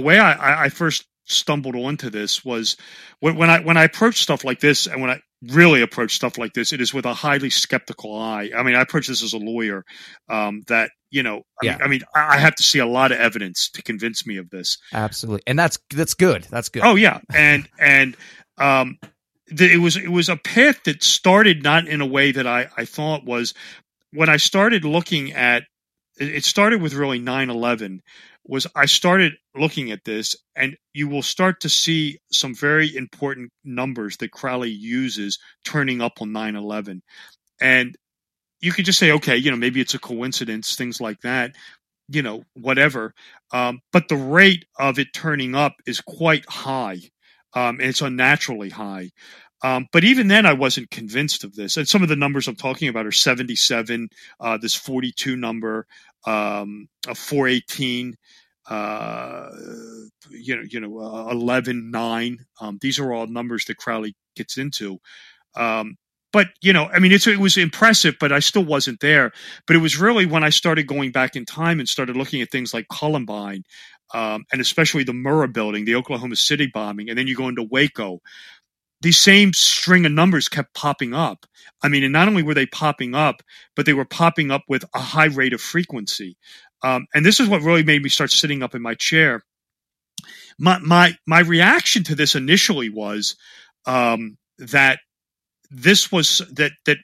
way I first stumbled onto this was when I approached stuff like this, and when I really approach stuff like this, it is with a highly skeptical eye. I mean, I approach this as a lawyer, that, you know, I mean, I have to see a lot of evidence to convince me of this. Absolutely. And that's good. That's good. Oh yeah. It was a path that started not in a way that I thought was when I started looking at, it started with really 9/11 was I started looking at this, and you will start to see some very important numbers that Crowley uses turning up on 9/11. And you could just say, okay, you know, maybe it's a coincidence, things like that, you know, whatever. But the rate of it turning up is quite high, and it's unnaturally high. But even then, I wasn't convinced of this. And some of the numbers I'm talking about are 77, this 42 number, a 418, you know, 11, 9. These are all numbers that Crowley gets into. But, you know, I mean, it was impressive, but I still wasn't there. But it was really when I started going back in time and started looking at things like Columbine, and especially the Murrah building, the Oklahoma City bombing, and then you go into Waco. These same string of numbers kept popping up. I mean, and not only were they popping up, but they were popping up with a high rate of frequency. And this is what really made me start sitting up in my chair. My reaction to this initially was that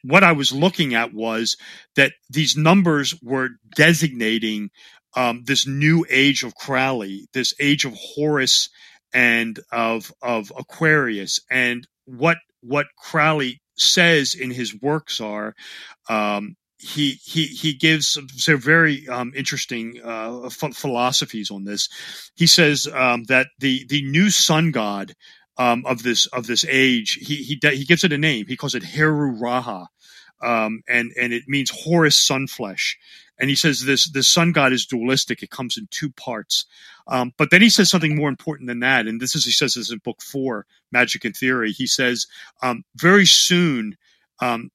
what I was looking at was that these numbers were designating this new age of Crowley, this age of Horus, and of Aquarius, and what Crowley says in his works are, he gives some very interesting philosophies on this. He says that the new sun god of this age, he gives it a name. He calls it Heru Raha, and it means Horus sunflesh. And he says this sun god is dualistic. It comes in two parts. But then he says something more important than that. And he says this in Book 4, Magic and Theory. He says, very soon,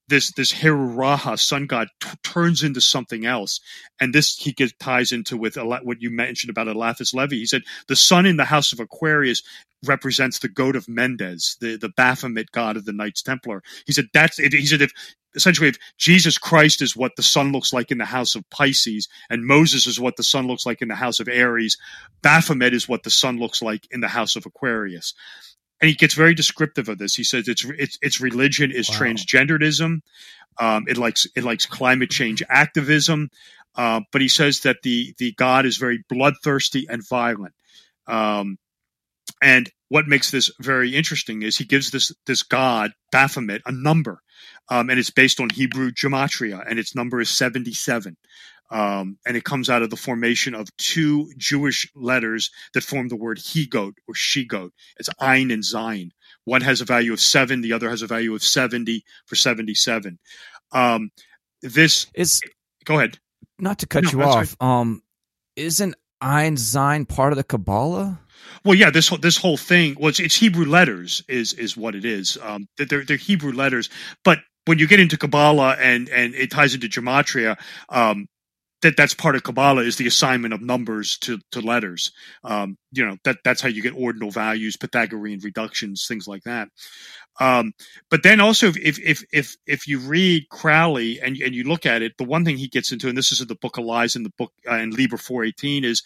this Heru Raha, sun god, turns into something else. And this ties into with what you mentioned about Eliphas Levi. He said, the sun in the house of Aquarius represents the goat of Mendes, the Baphomet god of the Knights Templar. He said, if Jesus Christ is what the sun looks like in the house of Pisces, and Moses is what the sun looks like in the house of Aries, Baphomet is what the sun looks like in the house of Aquarius. And he gets very descriptive of this. He says its religion is transgenderism. It likes climate change activism. But he says that the god is very bloodthirsty and violent. And what makes this very interesting is he gives this god Baphomet a number, and it's based on Hebrew gematria, and its number is 77. And it comes out of the formation of two Jewish letters that form the word he-goat or she-goat. It's Ein and Zion. One has a value of 7. The other has a value of 70 for 77. Go ahead. Not to cut you off. Right. Isn't Ein Zion part of the Kabbalah? Well, yeah, this whole thing. Well, it's Hebrew letters is what it is. They're Hebrew letters. But when you get into Kabbalah and it ties into gematria, that's part of Kabbalah is the assignment of numbers to letters. That's how you get ordinal values, Pythagorean reductions, things like that. But then also if you read Crowley and you look at it, the one thing he gets into, and this is in the Book of Lies and the book in Liber 418 is,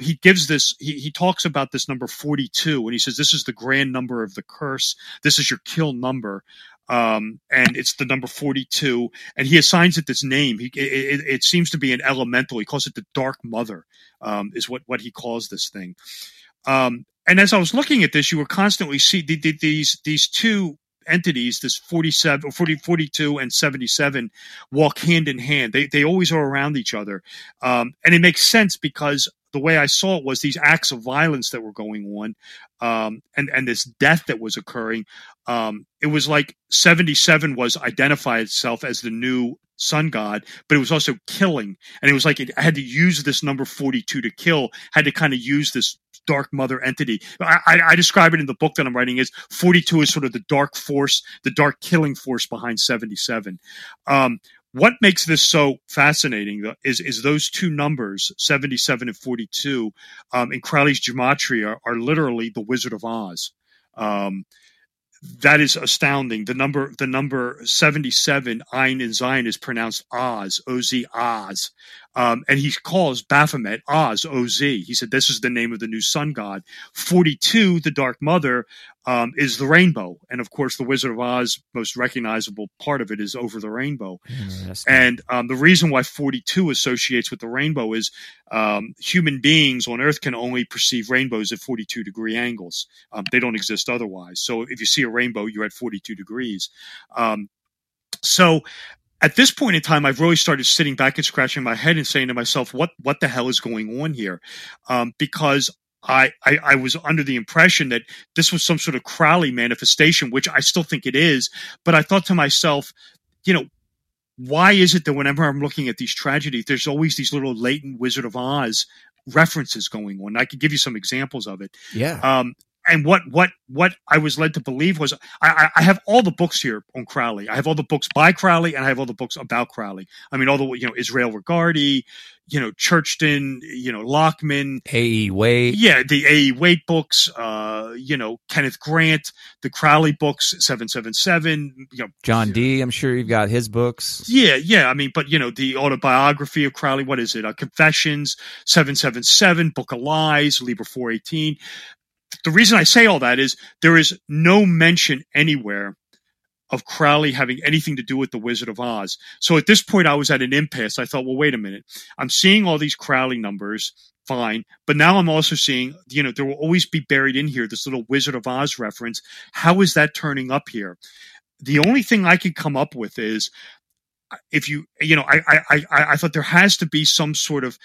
he gives this, he talks about this number 42 and he says, this is the grand number of the curse. This is your kill number. And it's the number 42, and he assigns it this name. It seems to be an elemental. He calls it the Dark Mother, is what he calls this thing. And as I was looking at this, you were constantly seeing these two entities, this 47 or 42 and 77, walk hand in hand. They always are around each other. And it makes sense because the way I saw it was these acts of violence that were going on, and this death that was occurring. It was like 77 was identify itself as the new sun god, but it was also killing. And it was like it had to use this number 42 to kill, had to kind of use this dark mother entity. I describe it in the book that I'm writing as 42 is sort of the dark force, the dark killing force behind 77. What makes this so fascinating is those two numbers, 77 and 42, in Crowley's gematria are literally the Wizard of Oz. That is astounding. The number 77, Ein in Zion, is pronounced Oz, O-Z, Oz. And he calls Baphomet Oz, O-Z. He said, this is the name of the new sun god. 42, the Dark Mother, is the rainbow. And, of course, the Wizard of Oz, most recognizable part of it is over the rainbow. And the reason why 42 associates with the rainbow is human beings on Earth can only perceive rainbows at 42-degree angles. They don't exist otherwise. So if you see a rainbow, you're at 42 degrees. So at this point in time, I've really started sitting back and scratching my head and saying to myself, what the hell is going on here? Because I was under the impression that this was some sort of Crowley manifestation, which I still think it is. But I thought to myself, why is it that whenever I'm looking at these tragedies, there's always these little latent Wizard of Oz references going on? I could give you some examples of it. Yeah. And what I was led to believe was I have all the books here on Crowley. I have all the books by Crowley, and I have all the books about Crowley. I mean, all the Israel Regardi, Churchton, Lockman, A.E. Waite, the A.E. Waite books, Kenneth Grant, the Crowley books, 777, John D. I'm sure you've got his books. Yeah. I mean, but the autobiography of Crowley. What is it? Confessions, 777, Book of Lies, Liber 418. The reason I say all that is there is no mention anywhere of Crowley having anything to do with the Wizard of Oz. So at this point, I was at an impasse. I thought, well, wait a minute. I'm seeing all these Crowley numbers, fine. But now I'm also seeing, there will always be buried in here this little Wizard of Oz reference. How is that turning up here? The only thing I could come up with is if you, you know, I thought there has to be some sort of,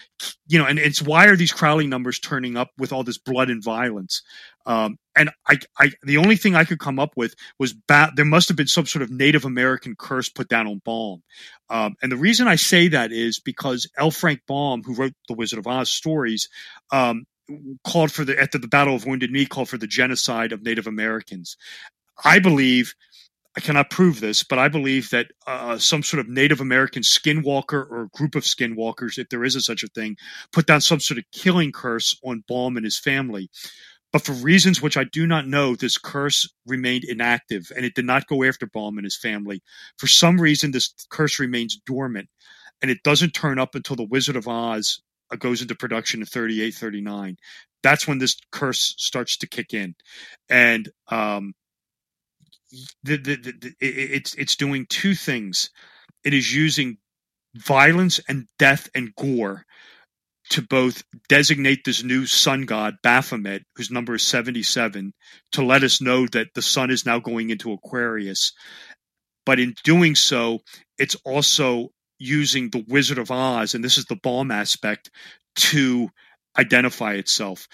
you know, and it's why are these Crowley numbers turning up with all this blood and violence? And the only thing I could come up with was there must have been some sort of Native American curse put down on Baum. And the reason I say that is because L. Frank Baum, who wrote The Wizard of Oz stories, called for the, after the Battle of Wounded Knee, called for the genocide of Native Americans. I believe, I cannot prove this, but I believe that some sort of Native American skinwalker or group of skinwalkers, if there is such a thing, put down some sort of killing curse on Baum and his family. But for reasons which I do not know, this curse remained inactive, and it did not go after Baum and his family. For some reason, this curse remains dormant, and it doesn't turn up until The Wizard of Oz goes into production in 38, 39. That's when this curse starts to kick in. And it's doing two things. It is using violence and death and gore to both designate this new sun god, Baphomet, whose number is 77, to let us know that the sun is now going into Aquarius. But in doing so, it's also using the Wizard of Oz, and this is the Baum aspect, to identify itself.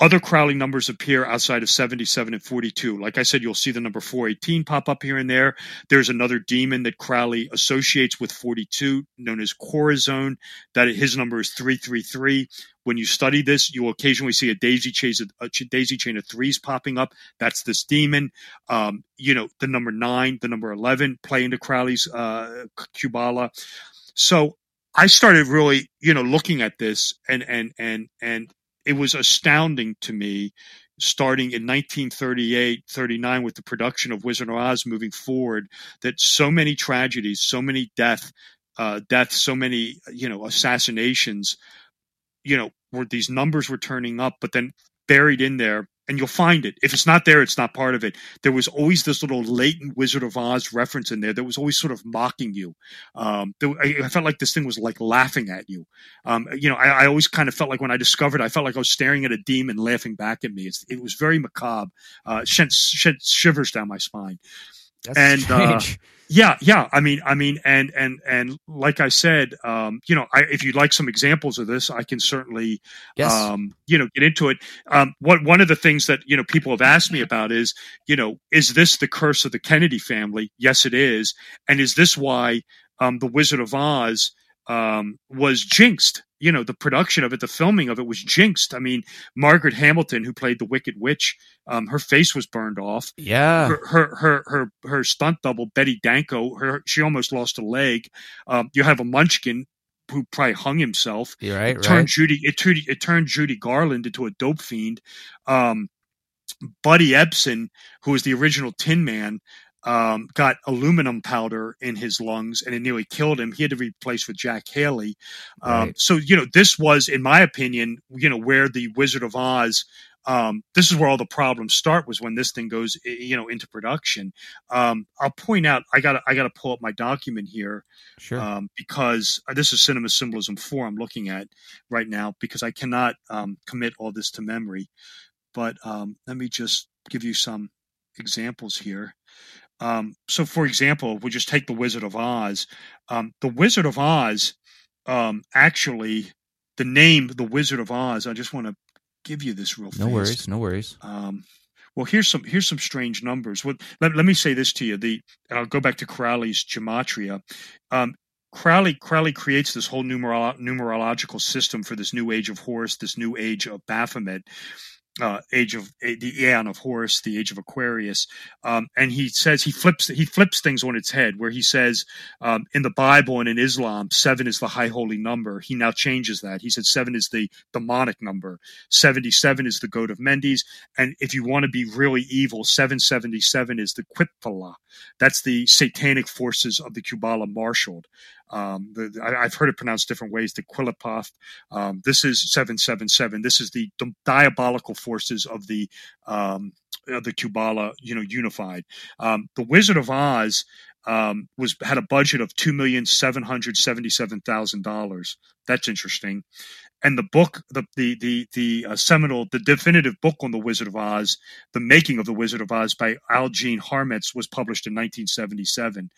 Other Crowley numbers appear outside of 77 and 42. Like I said, you'll see the number 418 pop up here and there. There's another demon that Crowley associates with 42, known as Corazon, that his number is 333. When you study this, you will occasionally see a daisy chain of threes popping up. That's this demon. You know, the number 9, the number 11, play into Crowley's Kabbalah. So I started really, you know, looking at this and it was astounding to me, starting in 1938, 39, with the production of Wizard of Oz moving forward, that so many tragedies, so many deaths, so many, you know, assassinations, you know, where these numbers were turning up, but then buried in there. And you'll find it. If it's not there, it's not part of it. There was always this little latent Wizard of Oz reference in there that was always sort of mocking you. I felt like this thing was like laughing at you. You know, I always kind of felt like when I discovered, I felt like I was staring at a demon laughing back at me. It was very macabre. Sent shivers down my spine. That's strange. Yeah. I mean, and like I said, you know, if you'd like some examples of this, I can certainly, yes, you know, get into it. One of the things that, you know, people have asked me about is, you know, is this the curse of the Kennedy family? Yes, it is. And is this why, the Wizard of Oz, was jinxed? You know, the production of it, the filming of it was jinxed. I mean, Margaret Hamilton, who played the Wicked Witch, her face was burned off. Yeah. Her stunt double, Betty Danko, she almost lost a leg. You have a Munchkin who probably hung himself. You're right. It turned Judy Garland into a dope fiend. Buddy Ebsen, who was the original Tin Man, got aluminum powder in his lungs and it nearly killed him. He had to be replaced with Jack Haley. Right. So, you know, this was, in my opinion, you know, where the Wizard of Oz, this is where all the problems start, was when this thing goes, you know, into production. I'll point out, I gotta pull up my document here. Sure. Because this is Cinema Symbolism 4 I'm looking at right now, because I cannot, commit all this to memory, but, let me just give you some examples here. So, for example, we just take the Wizard of Oz. The Wizard of Oz, actually, the name The Wizard of Oz, I just want to give you this real fast. No worries. Well, here's some strange numbers. Well, let me say this to you. And I'll go back to Crowley's gematria. Crowley creates this whole numerological system for this new age of Horus, this new age of Baphomet. The Aeon of Horus, the Age of Aquarius, and he says he flips things on its head. Where he says in the Bible and in Islam, 7 is the high holy number. He now changes that. He said 7 is the demonic number. 77 is the goat of Mendes, and if you want to be really evil, 777 is the Qiptala. That's the satanic forces of the Kabbalah marshaled. I've heard it pronounced different ways, the Quilipoth. This is 777. This is the diabolical forces of the Kabbalah, you know, unified. The Wizard of Oz, had a budget of $2,777,000. That's interesting. And the book, the seminal, the definitive book on The Wizard of Oz, The Making of the Wizard of Oz by Algene Harmetz, was published in 1977.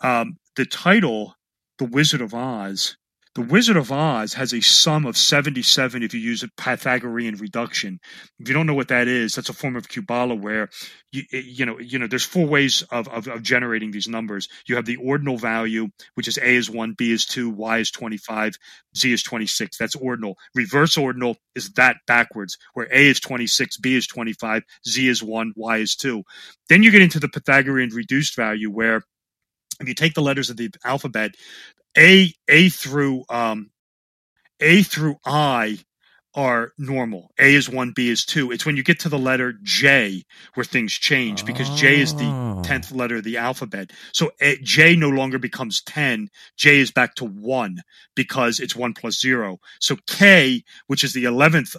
The title, The Wizard of Oz, The Wizard of Oz has a sum of 77 if you use a Pythagorean reduction. If you don't know what that is, that's a form of Kabbalah where you know there's four ways of generating these numbers. You have the ordinal value, which is A is 1, B is 2, Y is 25, Z is 26. That's ordinal. Reverse ordinal is that backwards, where A is 26, B is 25, Z is 1, Y is 2. Then you get into the Pythagorean reduced value, where if you take the letters of the alphabet, A through I are normal. A is 1, B is 2. It's when you get to the letter J where things change, because J is the 10th letter of the alphabet. So J no longer becomes 10. J is back to 1 because it's 1 plus 0. So K, which is the 11th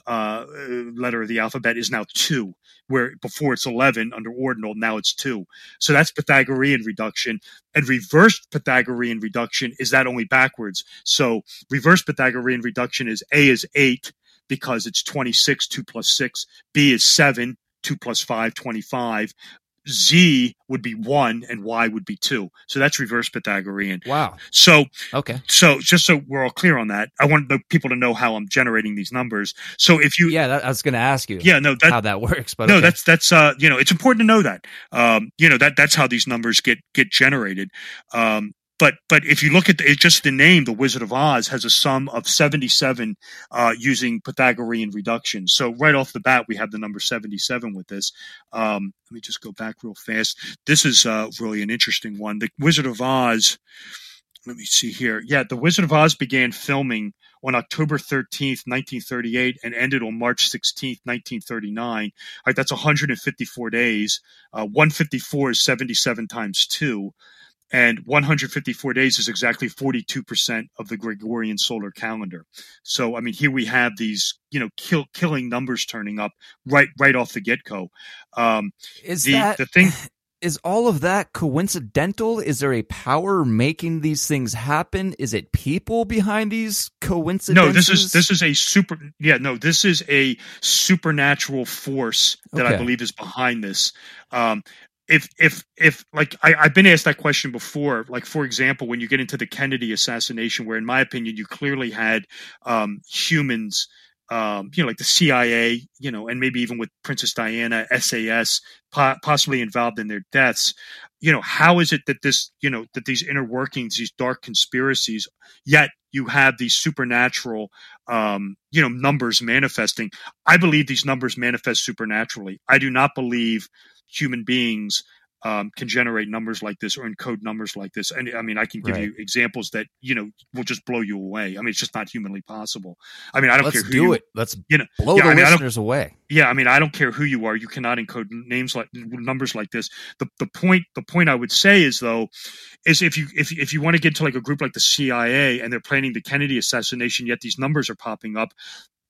letter of the alphabet, is now 2, where before it's 11 under ordinal, now it's 2. So that's Pythagorean reduction. And reverse Pythagorean reduction is that only backwards. So reverse Pythagorean reduction is A is 8, because it's 26, 2 plus 6. B is 7, 2 plus 5, 25. Z would be 1, and Y would be 2. So that's reverse Pythagorean. Wow. So, okay. So just so we're all clear on that, I want the people to know how I'm generating these numbers. So if you, I was going to ask you, how that works, but no, that's you know, it's important to know that, that's how these numbers get generated. But if you look at just the name, The Wizard of Oz has a sum of 77 using Pythagorean reduction. So right off the bat, we have the number 77 with this. Let me just go back real fast. This is really an interesting one. The Wizard of Oz, let me see here. Yeah, The Wizard of Oz began filming on October 13th, 1938, and ended on March 16th, 1939. All right, that's 154 days. 154 is 77 times 2. And 154 days is exactly 42% of the Gregorian solar calendar. So, I mean, here we have these, killing numbers turning up right off the get-go. Is all of that coincidental? Is there a power making these things happen? Is it people behind these coincidences? No, this is a supernatural force that I believe is behind this. I've been asked that question before, like, for example, when you get into the Kennedy assassination, where in my opinion, you clearly had humans, like the CIA, and maybe even with Princess Diana, SAS, possibly involved in their deaths. How is it that this, that these inner workings, these dark conspiracies, yet you have these supernatural, numbers manifesting? I believe these numbers manifest supernaturally. I do not believe human beings can generate numbers like this or encode numbers like this. And I mean, I can give you examples that, will just blow you away. I mean, it's just not humanly possible. I mean, I don't care who you are. Let's do it. Let's blow the listeners away. Yeah. I mean, I don't care who you are. You cannot encode numbers like this. The point I would say is, though, is if you want to get into like a group like the CIA and they're planning the Kennedy assassination, yet these numbers are popping up,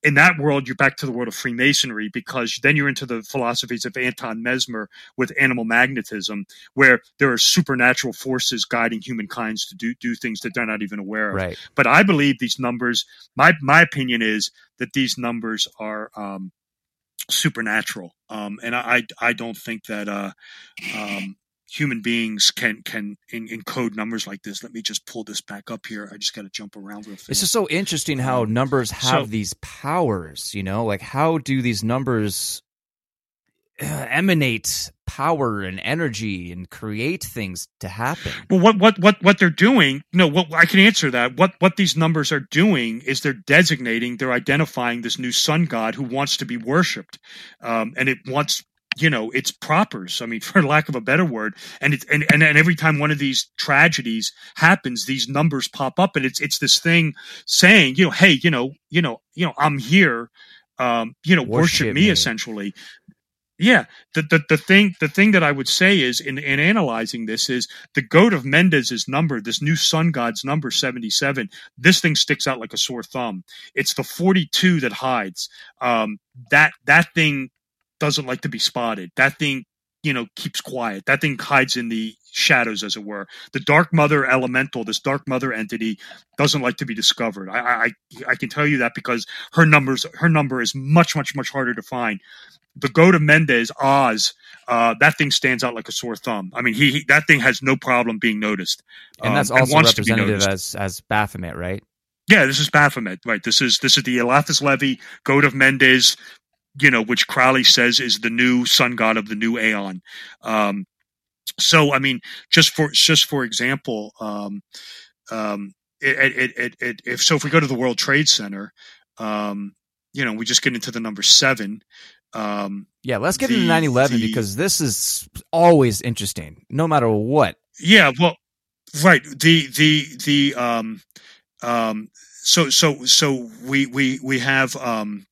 in that world, you're back to the world of Freemasonry, because then you're into the philosophies of Anton Mesmer with animal magnetism, where there are supernatural forces guiding humankind to do things that they're not even aware of. Right. But I believe these numbers, my opinion is that these numbers are supernatural. And I don't think that human beings can encode numbers like this. Let me just pull this back up here. I just got to jump around real fast. It's just so interesting how numbers have these powers, like how do these numbers emanate power and energy and create things to happen? Well, what they're doing, I can answer that. What these numbers are doing is they're identifying this new sun god who wants to be worshipped. And it wants, it's propers, I mean, for lack of a better word. And it's, and every time one of these tragedies happens, these numbers pop up, and it's this thing saying, hey, I'm here, worship me, essentially. Yeah. The thing that I would say is in analyzing this is the goat of Mendez's number, this new sun god's number 77. This thing sticks out like a sore thumb. It's the 42 that hides. That thing doesn't like to be spotted. That thing, keeps quiet. That thing hides in the shadows, as it were. The dark mother elemental, this dark mother entity, doesn't like to be discovered. I can tell you that because her number is much, much, much harder to find. The goat of Mendez, Oz, that thing stands out like a sore thumb. I mean, he that thing has no problem being noticed. And that's also and representative as Baphomet, right? Yeah, this is Baphomet, right? This is the Eliphas Levi, goat of Mendes, which Crowley says is the new sun god of the new aeon. So, I mean, just for example, if we go to the World Trade Center, we just get into the number 7. Let's get into 9/11 because this is always interesting, no matter what. Yeah, well, right. So we have and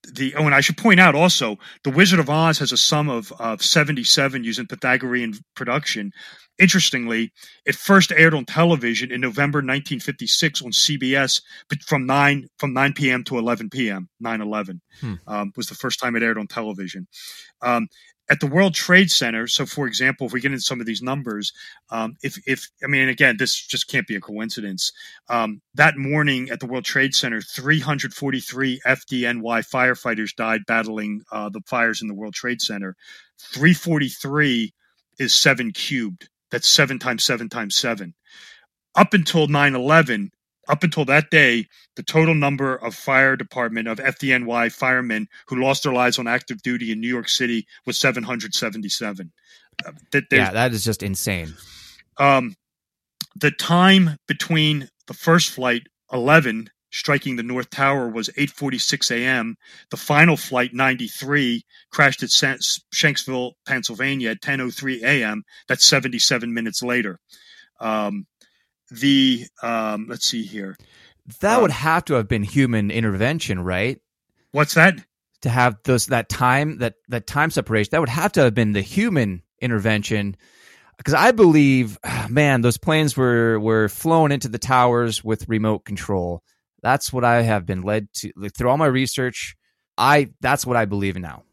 I should point out also, The Wizard of Oz has a sum of 77 using Pythagorean production. Interestingly, it first aired on television in November 1956 on CBS, but from 9 p.m. to 11 p.m. 9/11 was the first time it aired on television. At the World Trade Center, so for example, if we get into some of these numbers, this just can't be a coincidence. That morning at the World Trade Center, 343 FDNY firefighters died battling the fires in the World Trade Center. 343 is 7 cubed. That's 7 times 7 times 7. Up until 9/11, up until that day, the total number of FDNY firemen who lost their lives on active duty in New York City was 777. That is just insane. The time between the first flight, 11, striking the North Tower was 8:46 a.m. The final flight, 93, crashed at Shanksville, Pennsylvania at 10:03 a.m. That's 77 minutes later. Let's see here. That would have to have been human intervention, right? What's that? To have that time separation, that would have to have been the human intervention. Because I believe, those planes were flown into the towers with remote control. That's what I have been led to through all my research. That's what I believe in now.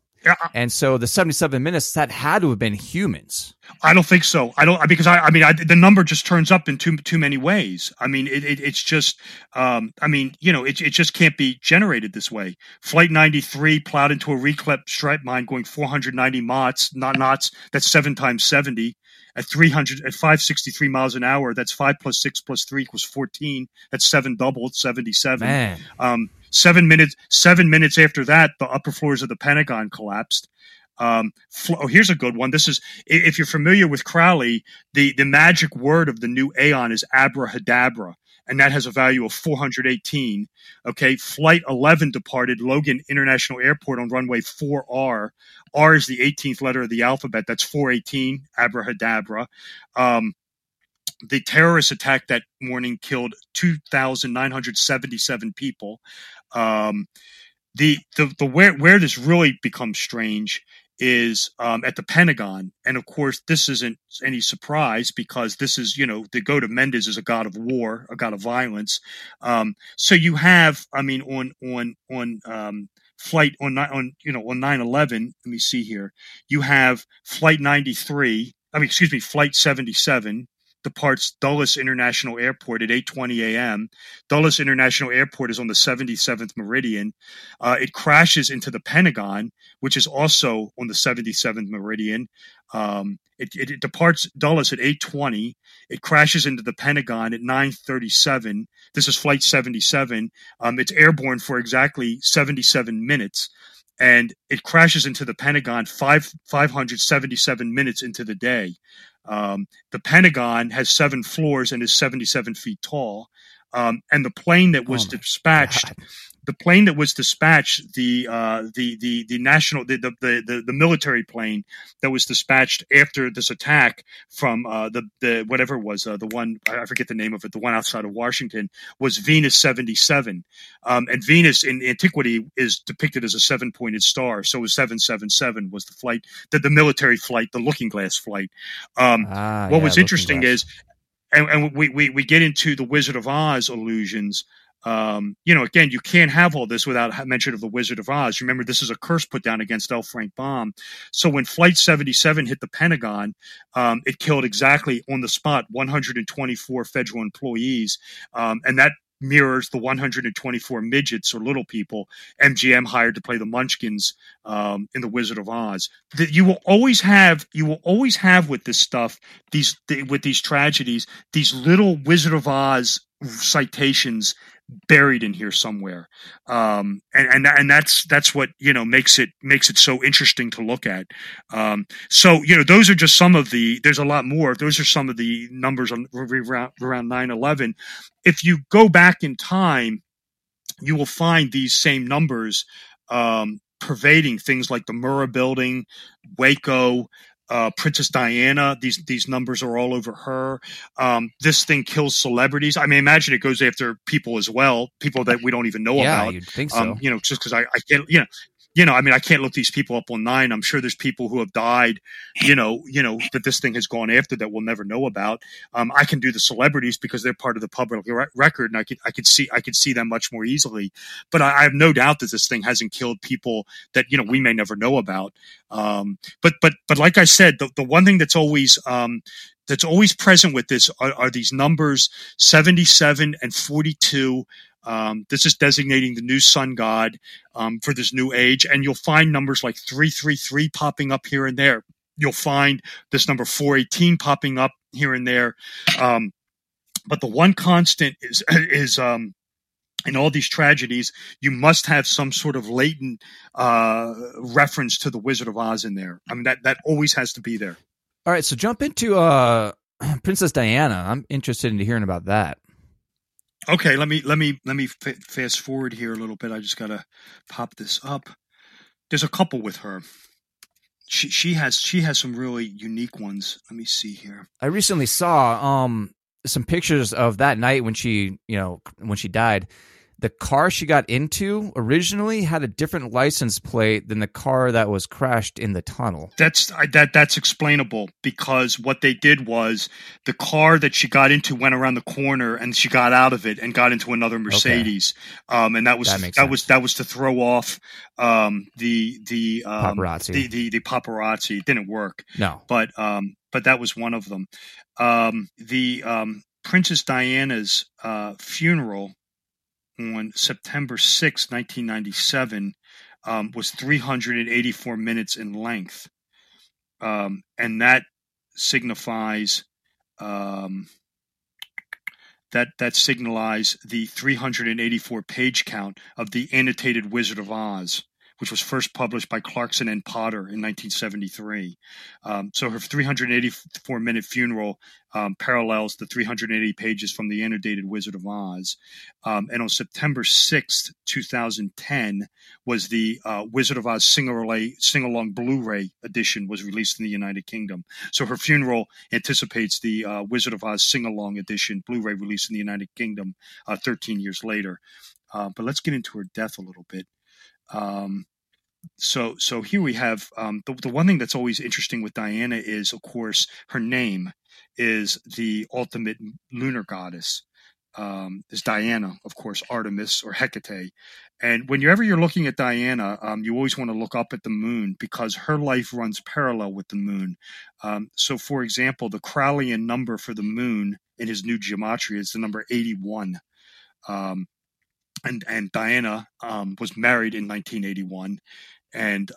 And so the 77 minutes, that had to have been humans. I don't think so. The number just turns up in too many ways. I mean, it's just, it just can't be generated this way. Flight 93 plowed into a reclip stripe mine going 490 knots. That's 7 times 70 at 563 miles an hour. That's 5 + 6 + 3 = 14. That's 7 doubled, 77. Man. 7 minutes after that, the upper floors of the Pentagon collapsed. Here's a good one. This is, if you're familiar with Crowley, the magic word of the new aeon is abracadabra, and that has a value of 418. Okay, Flight 11 departed Logan International Airport on runway 4R. R is the 18th letter of the alphabet. That's 418, abracadabra. The terrorist attack that morning killed 2,977 people. Where this really becomes strange is at the Pentagon. And of course, this isn't any surprise because this is, the goat of Mendes is a god of war, a god of violence. So you have, on 9/11, let me see here, you have Flight 77 departs Dulles International Airport at 8:20 a.m. Dulles International Airport is on the 77th meridian. It crashes into the Pentagon, which is also on the 77th meridian. It departs Dulles at 8:20. It crashes into the Pentagon at 9:37. This is Flight 77. It's airborne for exactly 77 minutes. And it crashes into the Pentagon 577 minutes into the day. The Pentagon has 7 floors and is 77 feet tall. And the plane that was dispatched, the military plane that was dispatched after this attack from the one, I forget the name of it, the one outside of Washington, was Venus 77. And Venus in antiquity is depicted as a 7-pointed star. So it was 777 was the flight, the military flight, the Looking Glass flight. What was interesting is, And we get into the Wizard of Oz illusions. Again, you can't have all this without mention of the Wizard of Oz. Remember, this is a curse put down against L. Frank Baum. So when Flight 77 hit the Pentagon, it killed exactly on the spot 124 federal employees. And that mirrors the 124 midgets or little people MGM hired to play the Munchkins in The Wizard of Oz. That you will always have with this stuff, with these tragedies, these little Wizard of Oz citations buried in here somewhere. And that's what, makes it so interesting to look at. So, those are just some of the, there's a lot more. Those are some of the numbers on around 9/11. If you go back in time, you will find these same numbers, pervading things like the Murrah Building, Waco, Princess Diana. These numbers are all over her. This thing kills celebrities. I mean, imagine it goes after people as well, people that we don't even know about. You'd think so. Just because I can't, I can't look these people up online. I'm sure there's people who have died, that this thing has gone after that we'll never know about. I can do the celebrities because they're part of the public record, and I could see them much more easily. But I have no doubt that this thing hasn't killed people that we may never know about. But like I said, the one thing that's always present with this are these numbers 77 and 42. This is designating the new sun god for this new age. And you'll find numbers like 333 popping up here and there. You'll find this number 418 popping up here and there. But the one constant is in all these tragedies, you must have some sort of latent reference to the Wizard of Oz in there. I mean, that always has to be there. All right, so jump into Princess Diana. I'm interested in hearing about that. Okay, let me fast forward here a little bit. I just gotta pop this up. There's a couple with her. She has some really unique ones. Let me see here. I recently saw some pictures of that night when she died. The car she got into originally had a different license plate than the car that was crashed in the tunnel. That's explainable because what they did was the car that she got into went around the corner and she got out of it and got into another Mercedes. Okay. And that was to throw off the paparazzi. The paparazzi. It didn't work. No, but that was one of them. The Princess Diana's funeral on September 6, 1997, was 384 minutes in length. And that signifies, that signalizes the 384 page count of the annotated Wizard of Oz, which was first published by Clarkson and Potter in 1973. So her 384-minute funeral parallels the 380 pages from the annotated Wizard of Oz. And on September 6th, 2010, was the Wizard of Oz sing-along Blu-ray edition was released in the United Kingdom. So her funeral anticipates the Wizard of Oz sing-along edition Blu-ray released in the United Kingdom 13 years later. But let's get into her death a little bit. So here we have, the one thing that's always interesting with Diana is, of course, her name is the ultimate lunar goddess, is Diana, of course, Artemis or Hecate. And whenever you're looking at Diana, you always want to look up at the moon because her life runs parallel with the moon. So for example, the Crowleyan number for the moon in his new gematria is the number 81, And Diana was married in 1981, and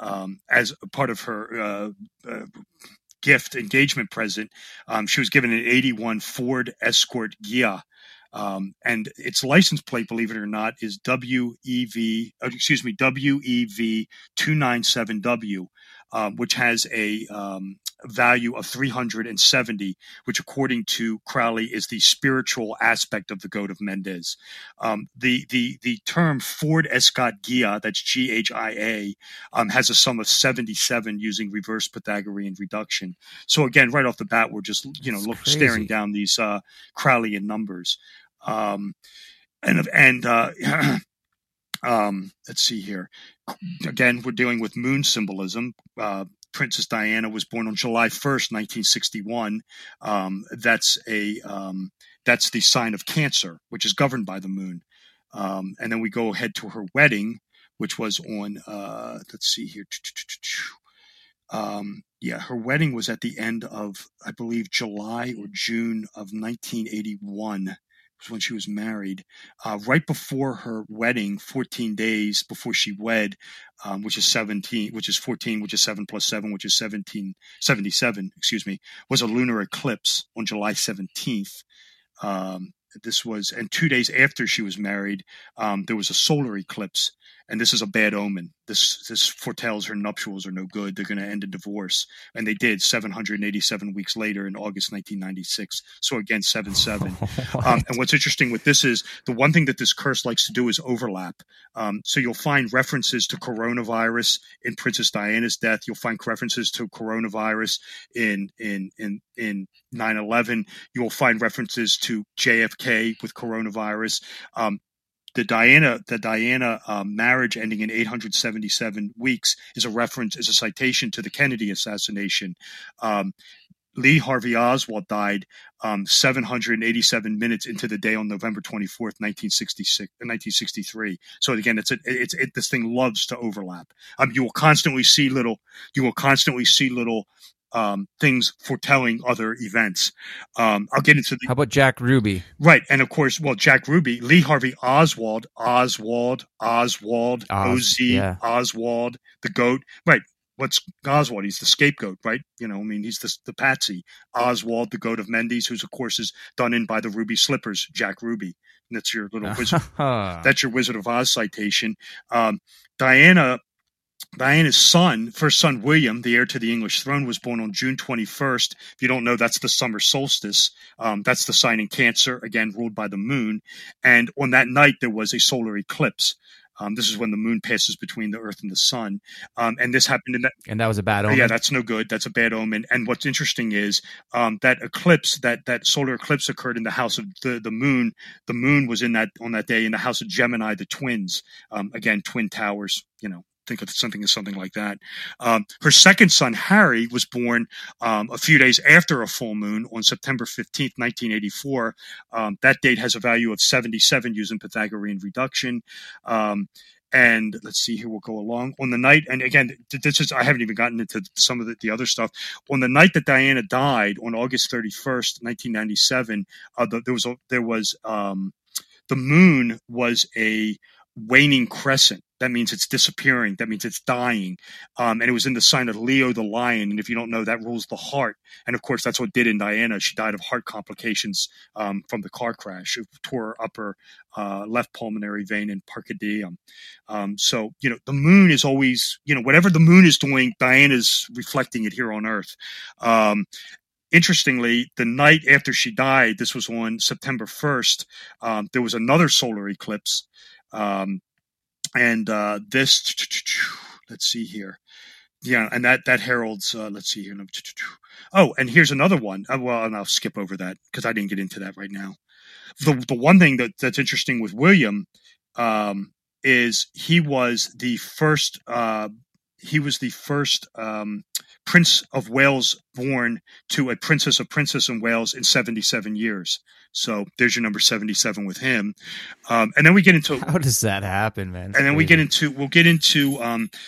as part of her gift engagement present, she was given an 81 Ford Escort Ghia, and its license plate, believe it or not, is WEV 297W, which has a value of 370, which according to Crowley is the spiritual aspect of the goat of Mendes. The term Ford Escott Ghia, that's G-H-I-A, has a sum of 77 using reverse Pythagorean reduction. So again, right off the bat, we're just, staring down these Crowleyan numbers. Let's see here. Again, we're dealing with moon symbolism. Princess Diana was born on July 1st, 1961. That's the sign of Cancer, which is governed by the moon. And then we go ahead to her wedding, which was on, her wedding was at the end of, I believe, July or June of 1981. when she was married, right before her wedding, 14 days before she wed, which is 7 plus 7, which is 1777, excuse me, was a lunar eclipse on July 17th. And 2 days after she was married, there was a solar eclipse. And this is a bad omen. This foretells her nuptials are no good. They're going to end in divorce. And they did 787 weeks later in August 1996. So again, 7/7. And what's interesting with this is the one thing that this curse likes to do is overlap. So you'll find references to coronavirus in Princess Diana's death. You'll find references to coronavirus in 9/11. You will find references to JFK with coronavirus. The Diana marriage ending in 877 weeks is a citation to the Kennedy assassination. Lee Harvey Oswald died 787 minutes into the day on November 24th, 1963. So again, this thing loves to overlap. You will constantly see little things foretelling other events. I'll get into how about Jack Ruby? Right. And of course, Jack Ruby, Lee Harvey Oswald, Oz, yeah. Oswald, the goat, right. What's Oswald? He's the scapegoat, right? He's the patsy. Oswald, the goat of Mendes, who's of course is done in by the Ruby Slippers, Jack Ruby. And that's your little wizard. That's your Wizard of Oz citation. Diana's first son, William, the heir to the English throne, was born on June 21st. If you don't know, that's the summer solstice. That's the sign in Cancer, again, ruled by the moon. And on that night, there was a solar eclipse. This is when the moon passes between the earth and the sun. And this happened in that. And that was a bad omen. Yeah, that's no good. That's a bad omen. And what's interesting is that eclipse, that solar eclipse occurred in the house of the moon. The moon was on that day in the house of Gemini, the twins. Again, twin towers, think of something like that. Her second son, Harry, was born a few days after a full moon on September 15th, 1984. That date has a value of 77 using Pythagorean reduction. And let's see here, we'll go along. On the night, and again, I haven't even gotten into some of the other stuff. On the night that Diana died, on August 31st, 1997, the moon was a waning crescent. That means it's disappearing. That means it's dying. And it was in the sign of Leo, the lion. And if you don't know, that rules the heart. And of course, that's what did in Diana. She died of heart complications from the car crash. It tore her upper left pulmonary vein and pericardium. So the moon is always, whatever the moon is doing, Diana's reflecting it here on Earth. Interestingly, the night after she died, this was on September 1st, there was another solar eclipse. Let's see here. Yeah. And that heralds, let's see here. Oh, and here's another one. And I'll skip over that because I didn't get into that right now. The one thing that's interesting with William, is he was the first Prince of Wales born to a princess in Wales in 77 years. So there's your number 77 with him. And then we get into, how does that happen, man? And then we'll get into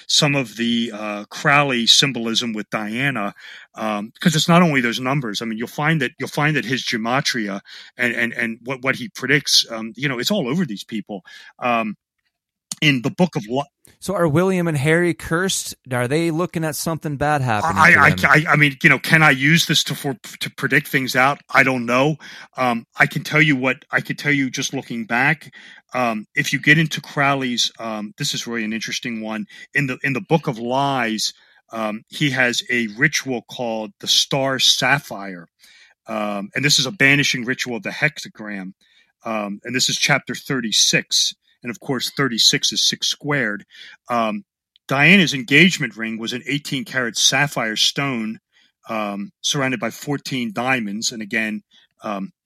some of the Crowley symbolism with Diana. Because it's not only those numbers. You'll find that his gematria and what he predicts, it's all over these people. In the Book of Life. So are William and Harry cursed? Are they looking at something bad happening? Can I use this to predict things out? I don't know. I could tell you just looking back. If you get into Crowley's, this is really an interesting one. In the Book of Lies, he has a ritual called the Star Sapphire, and this is a banishing ritual of the hexagram, and this is chapter 36. And of course, 36 is 6 squared. Diana's engagement ring was an 18-carat sapphire stone surrounded by 14 diamonds. And again,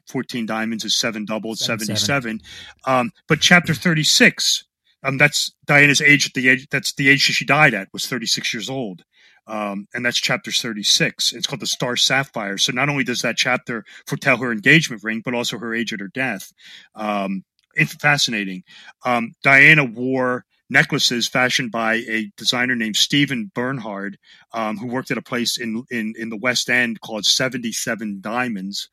14 diamonds is 7 doubled, 77. But chapter 36, that's Diana's age. That's the age that she died at, was 36 years old. And that's chapter 36. It's called the Star Sapphire. So not only does that chapter foretell her engagement ring, but also her age at her death. It's fascinating. Diana wore necklaces fashioned by a designer named Stephen Bernhard, who worked at a place in the West End called 77 Diamonds.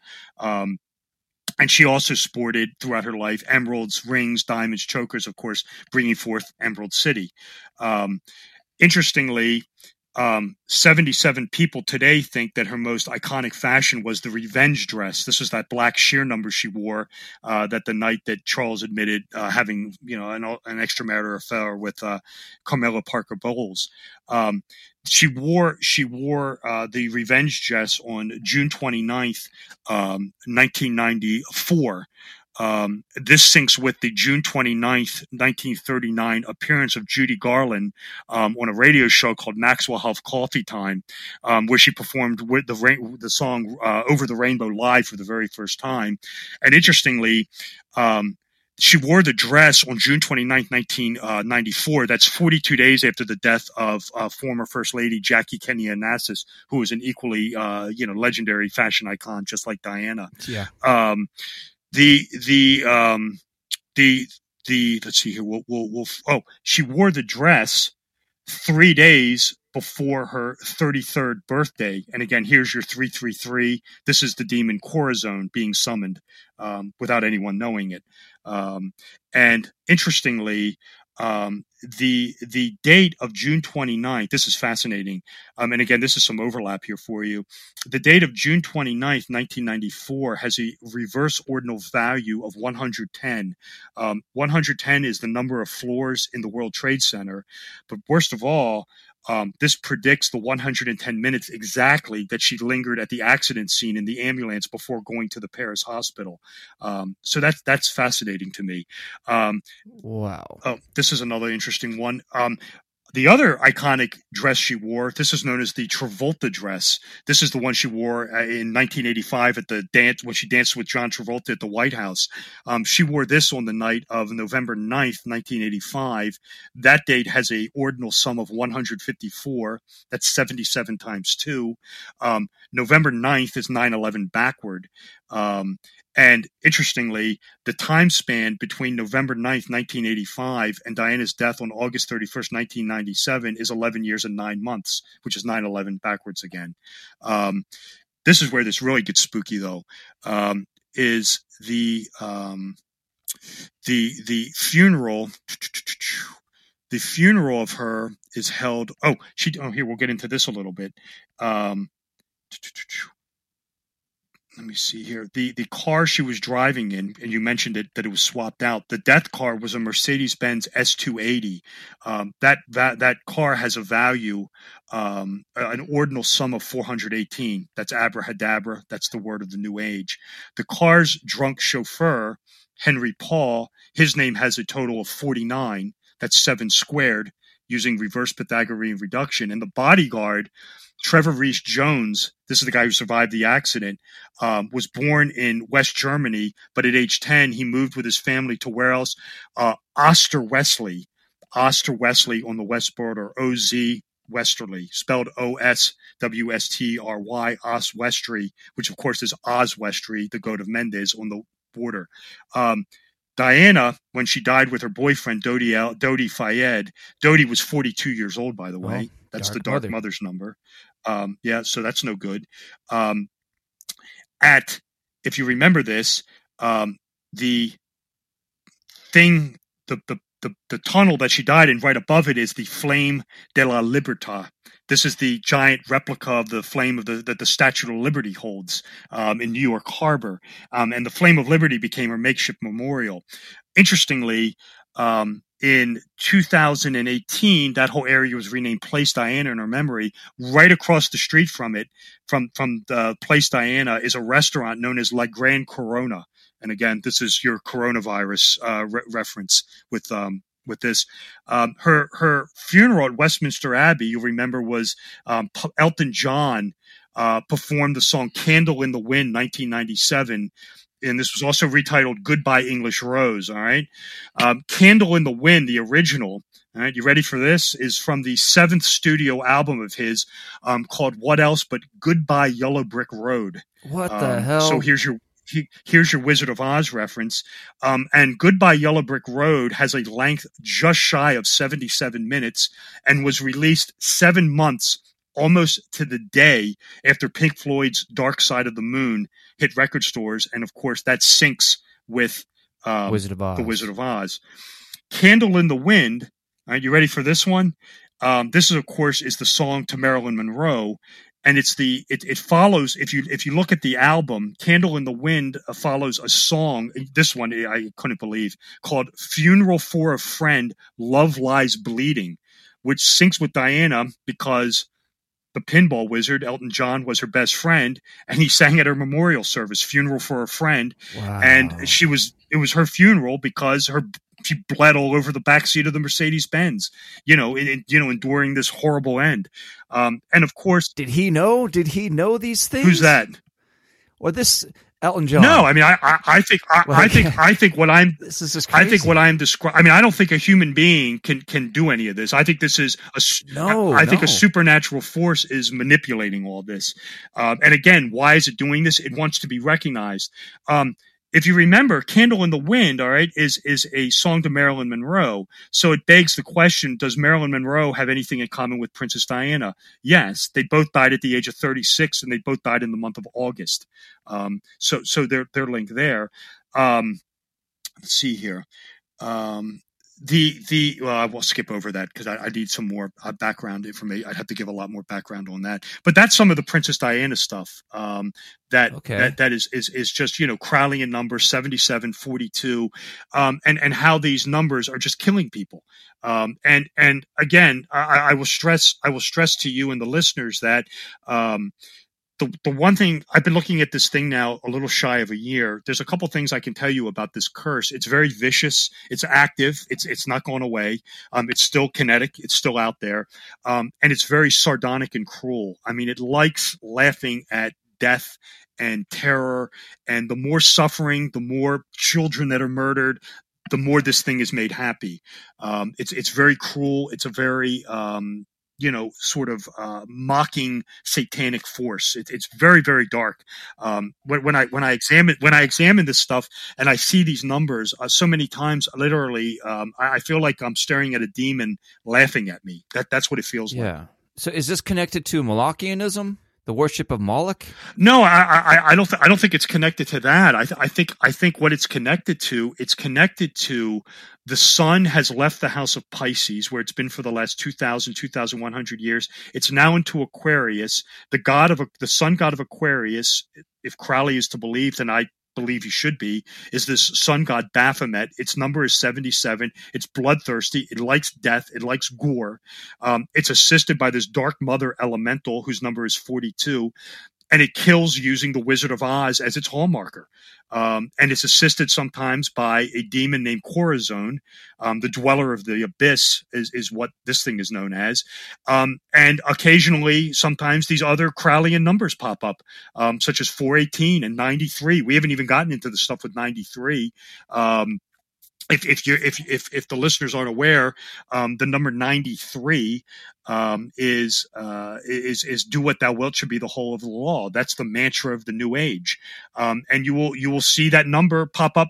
And she also sported throughout her life emeralds, rings, diamonds, chokers, of course, bringing forth Emerald City. Interestingly, 77 people today think that her most iconic fashion was the revenge dress. This was that black sheer number she wore that the night that Charles admitted having, you know, an extramarital affair with Carmela Parker Bowles. She wore the revenge dress on June 29th, 1994. This syncs with the June 29th, 1939 appearance of Judy Garland on a radio show called Maxwell House Coffee Time, where she performed with the song Over the Rainbow live for the very first time. And interestingly, she wore the dress on June 29th, 1994. That's 42 days after the death of former First Lady Jackie Kennedy Onassis, who was an equally legendary fashion icon, just like Diana. Yeah. Let's see here. She wore the dress 3 days before her 33rd birthday. And again, here's your 333. This is the demon Corazon being summoned, without anyone knowing it. And interestingly, the date of June 29th, this is fascinating. And again, this is some overlap here for you. The date of June 29th, 1994 has a reverse ordinal value of 110. 110 is the number of floors in the World Trade Center. But worst of all, this predicts the 110 minutes exactly that she lingered at the accident scene in the ambulance before going to the Paris hospital. So that's fascinating to me. Wow. Oh, this is another interesting one. The other iconic dress she wore, this is known as the Travolta dress. This is the one she wore in 1985 at the dance when she danced with John Travolta at the White House. She wore this on the night of November 9th, 1985. That date has a ordinal sum of 154. That's 77 times 2. November 9th is 9/11 backward. And interestingly, the time span between November 9th, 1985 and Diana's death on August 31st, 1997 is 11 years and 9 months, which is 9/11 backwards again. This is where this really gets spooky, though, is the funeral. The funeral of her is held. Here, we'll get into this a little bit. Let me see here. The car she was driving in, and you mentioned it, that it was swapped out. The death car was a Mercedes-Benz S280. That car has a value, an ordinal sum of 418. That's abracadabra. That's the word of the new age. The car's drunk chauffeur, Henry Paul, his name has a total of 49. That's 7 squared, using reverse Pythagorean reduction. And the bodyguard, Trevor Reese Jones, this is the guy who survived the accident, was born in West Germany, but at age 10, he moved with his family to where else? Oster Wesley on the West border, O-Z Westerly, spelled O-S-W-S-T-R-Y, Oswestry, which of course is Oswestry, the goat of Mendez on the border. Diana, when she died with her boyfriend, Dodi Fayed, Dodi was 42 years old, by the way. Oh, that's the Dark Mother's number. So that's no good. If you remember this, the tunnel that she died in, right above it is the Flame de la Libertad. This is the giant replica of the flame that the Statue of Liberty holds in New York Harbor. And the Flame of Liberty became her makeshift memorial. Interestingly, in 2018, that whole area was renamed Place Diana in her memory. Right across the street from it, from the Place Diana, is a restaurant known as La Gran Corona. And again, this is your coronavirus reference with this. Her funeral at Westminster Abbey, you'll remember, was Elton John performed the song Candle in the Wind, 1997. And this was also retitled Goodbye English Rose, all right? Candle in the Wind, the original, all right, you ready for this, is from the 7th studio album of his called What Else But Goodbye Yellow Brick Road. What the hell? So here's your Wizard of Oz reference. And Goodbye Yellow Brick Road has a length just shy of 77 minutes and was released 7 months almost to the day after Pink Floyd's Dark Side of the Moon hit record stores. And of course, that syncs with The Wizard of Oz. Candle in the Wind. All right, you ready for this one? This is, of course, is the song to Marilyn Monroe. And it's it follows, if you look at the album, Candle in the Wind follows a song, this one I couldn't believe, called Funeral for a Friend, Love Lies Bleeding, which syncs with Diana because the pinball wizard, Elton John, was her best friend, and he sang at her memorial service, Funeral for a Friend. Wow. And it was her funeral because she bled all over the backseat of the Mercedes-Benz, enduring this horrible end. And of course, did he know these things? Who's that? Or this Elton John? No, I mean, I think what I'm describing. I mean, I don't think a human being can do any of this. I think this is I think a supernatural force is manipulating all this. And again, why is it doing this? It wants to be recognized. If you remember, Candle in the Wind, all right, is a song to Marilyn Monroe. So it begs the question, does Marilyn Monroe have anything in common with Princess Diana? Yes. They both died at the age of 36, and they both died in the month of August. So they're linked there. Let's see here. I will skip over that because I need some more background information. I'd have to give a lot more background on that. But that's some of the Princess Diana stuff. That is just, Crowley in numbers, 77, 42, and how these numbers are just killing people. And again, I will stress to you and the listeners that, the one thing I've been looking at this thing now a little shy of a year. There's a couple things I can tell you about this curse. It's very vicious. It's active. It's not going away. It's still kinetic. It's still out there. And it's very sardonic and cruel. I mean, it likes laughing at death and terror. And the more suffering, the more children that are murdered, the more this thing is made happy. It's very cruel. It's a very, mocking satanic force. It's very, very dark. When I examine this stuff and I see these numbers so many times, literally, I feel like I'm staring at a demon laughing at me. That's what it feels like. Yeah. So is this connected to Malachianism? The worship of Moloch? No, I don't think it's connected to that. I think what it's connected to the sun has left the house of Pisces, where it's been for the last 2,000, 2,100 years. It's now into Aquarius. The sun god of Aquarius, if Crowley is to believe, then I believe he should be, is this sun god Baphomet. Its number is 77. It's bloodthirsty. It likes death. It likes gore. It's assisted by this dark mother elemental whose number is 42, and it kills using the Wizard of Oz as its hallmarker. And it's assisted sometimes by a demon named Corazon. The dweller of the abyss is what this thing is known as. And occasionally, sometimes these other Crowleyan numbers pop up, such as 418 and 93. We haven't even gotten into the stuff with 93. If the listeners aren't aware, the number 93 is do what thou wilt should be the whole of the law. That's the mantra of the New Age, and you will see that number pop up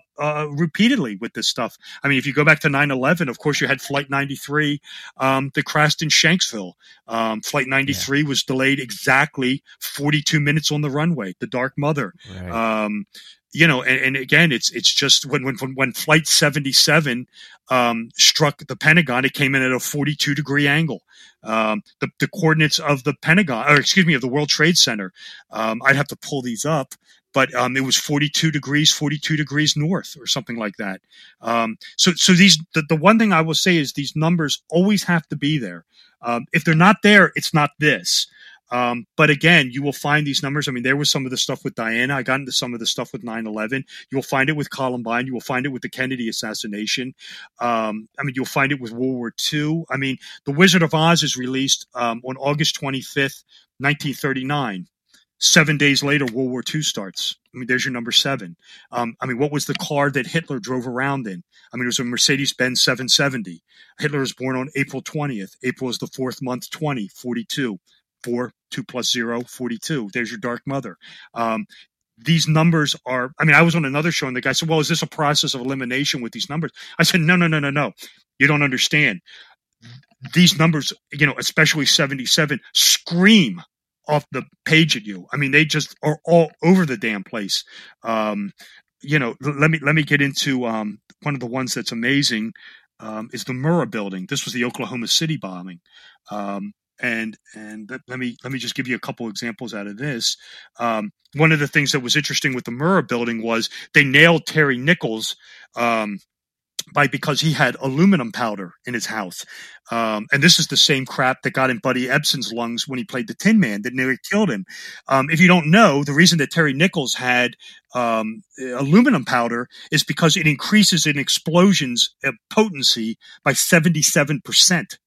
repeatedly with this stuff. I mean, if you go back to 9/11, of course you had Flight 93 that crashed in Shanksville. Flight 93 was delayed exactly 42 minutes on the runway. The Dark Mother. Right. And again, it's just when Flight 77 struck the Pentagon, it came in at a 42-degree angle. The coordinates of the Pentagon, of the World Trade Center. I'd have to pull these up, but it was 42 degrees north, or something like that. So the one thing I will say is these numbers always have to be there. If they're not there, it's not this. But again, you will find these numbers. I mean, there was some of the stuff with Diana. I got into some of the stuff with 9/11. You will find it with Columbine. You will find it with the Kennedy assassination. You'll find it with World War II. I mean, The Wizard of Oz is released on August 25th, 1939. 7 days later, World War II starts. I mean, there's your number 7. What was the car that Hitler drove around in? I mean, it was a Mercedes-Benz 770. Hitler was born on April 20th. April is the 4th month, 20, 42. 4, 2 plus 0, 42. There's your Dark Mother. These numbers are, I mean, I was on another show and the guy said, well, is this a process of elimination with these numbers? I said, no. You don't understand. these numbers, you know, especially 77, scream off the page at you. I mean, they just are all over the damn place. You know, let me get into one of the ones that's amazing is the Murrah Building. This was the Oklahoma City bombing. And let me just give you a couple examples out of this. One of the things that was interesting with the Murrah Building was they nailed Terry Nichols because he had aluminum powder in his house. And this is the same crap that got in Buddy Ebsen's lungs when he played the Tin Man that nearly killed him. If you don't know, the reason that Terry Nichols had aluminum powder is because it increases in explosions potency by 77%.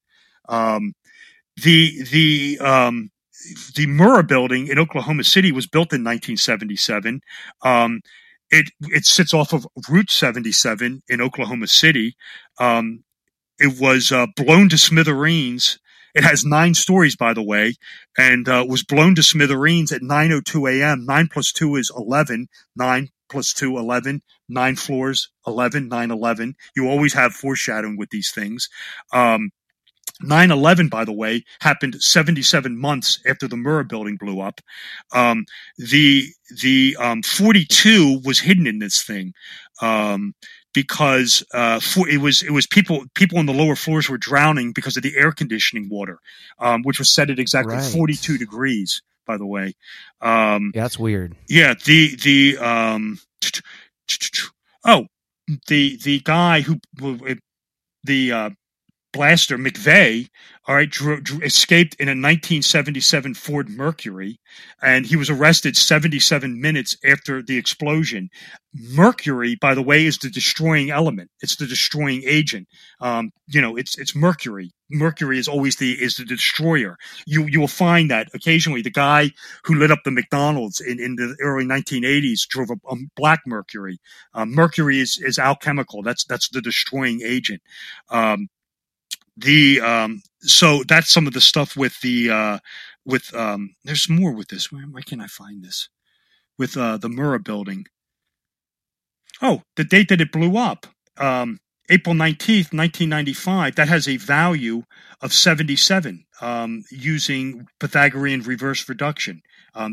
The Murrah Building in Oklahoma City was built in 1977. It sits off of Route 77 in Oklahoma City. It was blown to smithereens. It has 9 stories, by the way, and was blown to smithereens at 9:02 a.m. 9 + 2 is 11. 9 + 2, 11. 9 floors, 11. 9/11. You always have foreshadowing with these things. 9/11, by the way, happened 77 months after the Murrah Building blew up. 42 was hidden in this thing because it was people on the lower floors were drowning because of the air conditioning water, which was set at exactly 42 degrees. By the way, yeah, that's weird. Yeah, the guy who blaster McVeigh, all right, escaped in a 1977 Ford Mercury, and he was arrested 77 minutes after the explosion. Mercury, by the way, is the destroying element. It's the destroying agent. You know, it's Mercury. Mercury is always the destroyer. You will find that occasionally the guy who lit up the McDonald's in the early 1980s drove a black Mercury. Mercury is alchemical. That's the destroying agent. So that's some of the stuff with the, there's more with this. Why can't I find this with, the Murrah Building? Oh, the date that it blew up, April 19th, 1995, that has a value of 77, using Pythagorean reverse reduction.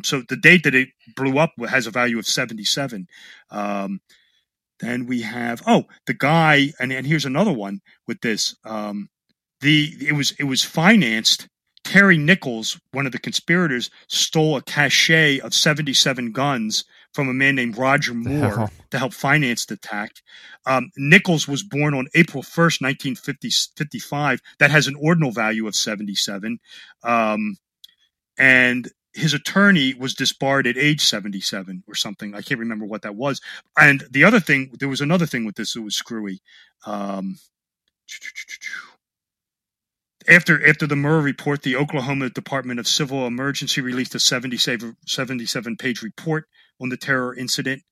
So the date that it blew up has a value of 77, then we have, the guy, and here's another one with this, it was financed. Terry Nichols, one of the conspirators, stole a cache of 77 guns from a man named Roger Moore to help finance the attack. Nichols was born on April 1st, 1955. That has an ordinal value of 77. And his attorney was disbarred at age 77 or something. I can't remember what that was. And the other thing, there was another thing with this that was screwy. After the Murrah report, the Oklahoma Department of Civil Emergency released a 77-page report on the terror incident.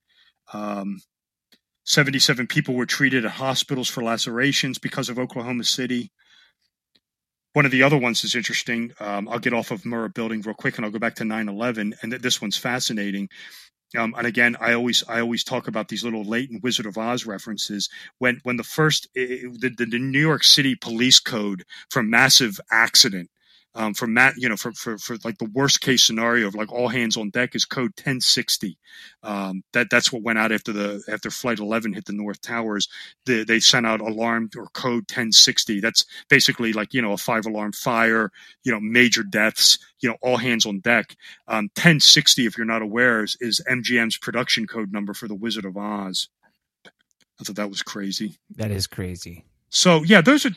77 people were treated at hospitals for lacerations because of Oklahoma City. One of the other ones is interesting. I'll get off of Murrah Building real quick, and I'll go back to 9/11. And this one's fascinating. And again, I always talk about these little latent Wizard of Oz references. When the first the New York City police code for massive accident, for like the worst case scenario of like all hands on deck is code 1060. That's what went out after Flight 11 hit the North Towers. They sent out alarm or code 1060. That's basically like, you know, a 5-alarm fire, you know, major deaths, you know, all hands on deck. 1060, if you're not aware, is MGM's production code number for The Wizard of Oz. I thought that was crazy. That is crazy. So yeah, those are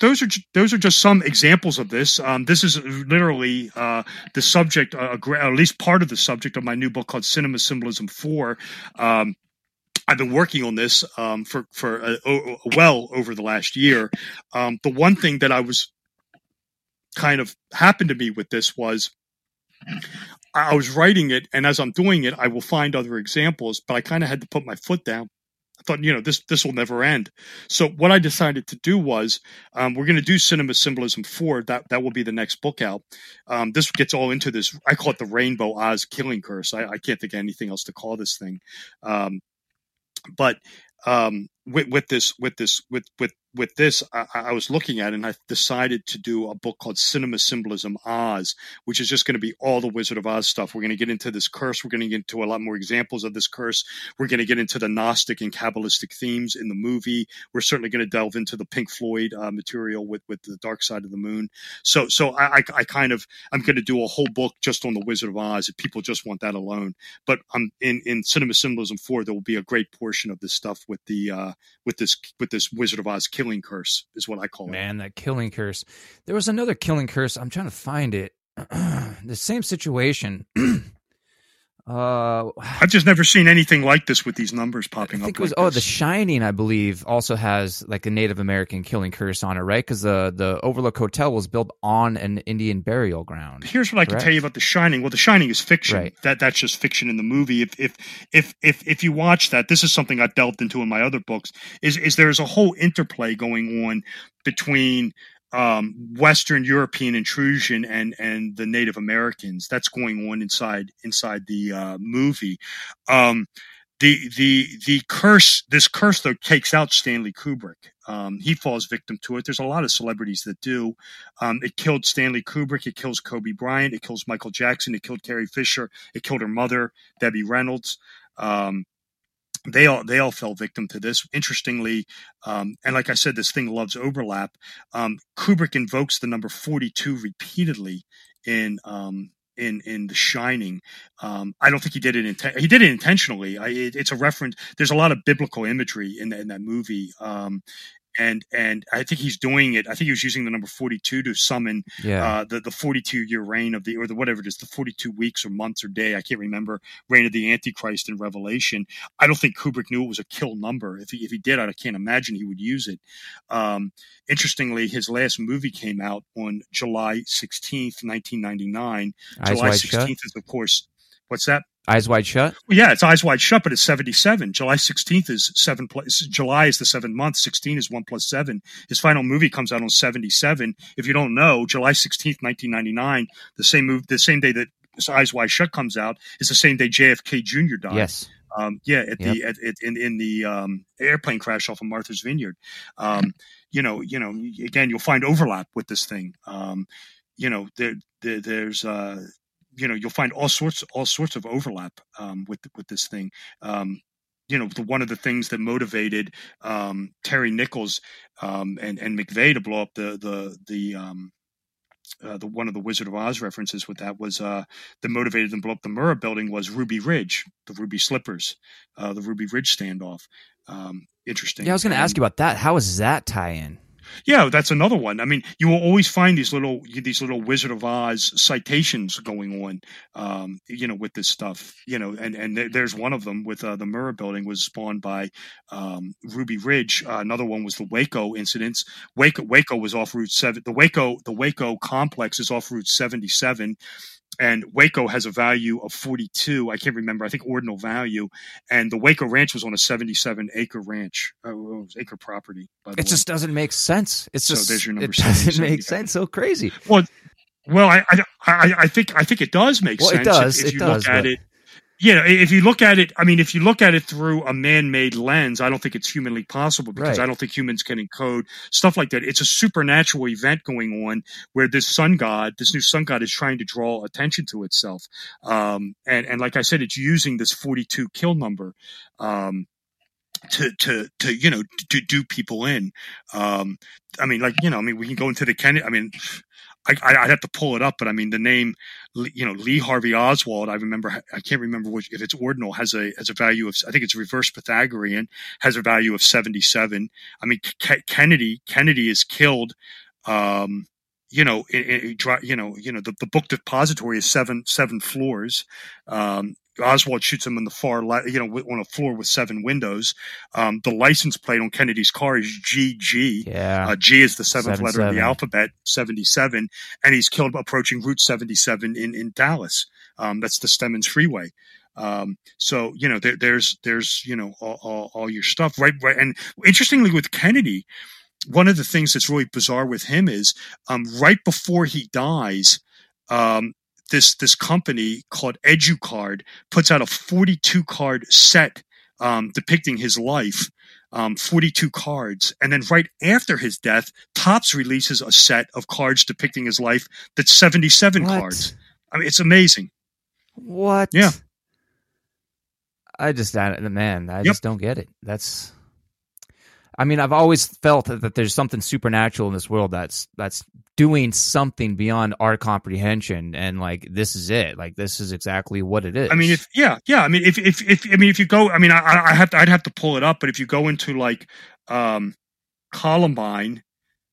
just some examples of this. This is literally the subject, or at least part of the subject of my new book called Cinema Symbolism 4. I've been working on this for well over the last year. The one thing that I was kind of happened to me with this was I was writing it, and as I'm doing it, I will find other examples, but I kind of had to put my foot down. Thought, you know, this will never end. So what I decided to do was we're going to do Cinema Symbolism 4. That will be the next book out. This gets all into this. I call it the Rainbow Oz Killing Curse. I can't think of anything else to call this thing. But with this, with this, with with this, I was looking at it, and I decided to do a book called Cinema Symbolism Oz, which is just going to be all the Wizard of Oz stuff. We're going to get into this curse. We're going to get into a lot more examples of this curse. We're going to get into the Gnostic and Kabbalistic themes in the movie. We're certainly going to delve into the Pink Floyd material with the Dark Side of the Moon. So I'm going to do a whole book just on the Wizard of Oz if people just want that alone. But in Cinema Symbolism 4, there will be a great portion of this stuff with the with this Wizard of Oz killing curse is what I call it. Man, that killing curse. There was another killing curse. I'm trying to find it. The same situation. I've just never seen anything like this with these numbers popping up. I think it was The Shining, I believe, also has like a Native American killing curse on it, right? Because the Overlook Hotel was built on an Indian burial ground. Here's what I can tell you about The Shining. Well, The Shining is fiction. Right. That's just fiction in the movie. If you watch that, this is something I've delved into in my other books. Is there's a whole interplay going on between Western European intrusion and the Native Americans that's going on inside the movie. The curse, this curse though, takes out Stanley Kubrick. He falls victim to it. There's a lot of celebrities that do. It killed Stanley Kubrick. It kills Kobe Bryant. It kills Michael Jackson. It killed Carrie Fisher. It killed her mother, Debbie Reynolds. They all fell victim to this. Interestingly, and like I said, this thing loves overlap. Kubrick invokes the number 42 repeatedly in The Shining. I don't think he did it. He did it intentionally. It's a reference. There's a lot of biblical imagery in that movie. And I think he's doing it. I think he was using the number 42 to summon the 42-year reign of whatever it is, the 42 weeks or months or day. I can't remember. Reign of the Antichrist in Revelation. I don't think Kubrick knew it was a kill number. If he did, I can't imagine he would use it. Interestingly, his last movie came out on July 16th, 1999. July 16th is, of course, what's that? Eyes Wide Shut? Well, yeah, it's Eyes Wide Shut, but it's 77. July 16th is 7 plus. July is the 7th month. 16 is 1 + 7. His final movie comes out on 77. If you don't know, July 16th, 1999, the same day that Eyes Wide Shut comes out is the same day JFK Jr. died. Yes. In the airplane crash off of Martha's Vineyard. You know, again, you'll find overlap with this thing. You'll find all sorts of overlap with this thing. One of the things that motivated Terry Nichols and McVeigh to blow up the one of the Wizard of Oz references with that was that motivated them to blow up the Murrah Building was Ruby Ridge, the Ruby Slippers, the Ruby Ridge standoff. Interesting. Yeah, I was going to ask you about that. How does that tie in? Yeah, that's another one. I mean, you will always find these little Wizard of Oz citations going on, with this stuff, and there's one of them with the Murrah Building was spawned by Ruby Ridge. Another one was the Waco incidents. Waco was off Route 7. The Waco complex is off Route 77. And Waco has a value of 42. I can't remember. I think ordinal value. And the Waco ranch was on a 77-acre ranch, acre property. By the way. Just doesn't make sense. It's so just there's your number. It doesn't make sense. So crazy. Well, I think it does make sense. Well, it does. If you look at it. Yeah, if you look at it, I mean, if you look at it through a man-made lens, I don't think it's humanly possible because I don't think humans can encode stuff like that. It's a supernatural event going on where this new sun god is trying to draw attention to itself. And like I said, it's using this 42 kill number, to do people in. We can go into the Kennedy, I'd have to pull it up, but I mean the name, Lee Harvey Oswald. I can't remember if it's ordinal has a value of. I think it's reverse Pythagorean, has a value of 77. I mean Kennedy is killed. The book depository is seven floors. Oswald shoots him in the far left, on a floor with 7 windows. The license plate on Kennedy's car is GG. Yeah. G is the 7th letter of the alphabet, 77. And he's killed approaching Route 77 in Dallas. That's the Stemmons Freeway. There's all your stuff. Right. And interestingly with Kennedy, one of the things that's really bizarre with him is, right before he dies, this company called EduCard puts out a 42 card set depicting his life. 42 cards. And then right after his death, Topps releases a set of cards depicting his life that's 77 cards. I mean, it's amazing. What? Yeah. I just don't get it. That's, I mean, I've always felt that there's something supernatural in this world that's doing something beyond our comprehension. And like, this is it. Like, this is exactly what it is. I mean, I'd have to pull it up, but if you go into like, Columbine,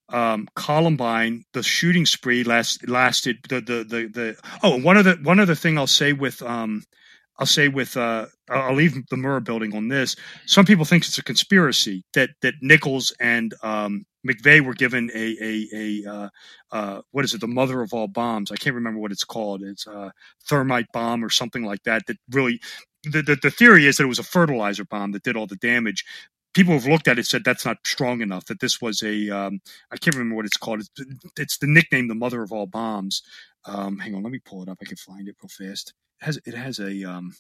the shooting spree lasted one other thing I'll say with, I'll leave the Murrah building on this. Some people think it's a conspiracy that Nichols and McVeigh were given the mother of all bombs. I can't remember what it's called. It's a thermite bomb or something like that. That really, the theory is that it was a fertilizer bomb that did all the damage. People have looked at it, said that's not strong enough, that this was I can't remember what it's called. It's the nickname, the mother of all bombs. Hang on, let me pull it up. I can find it real fast. It has the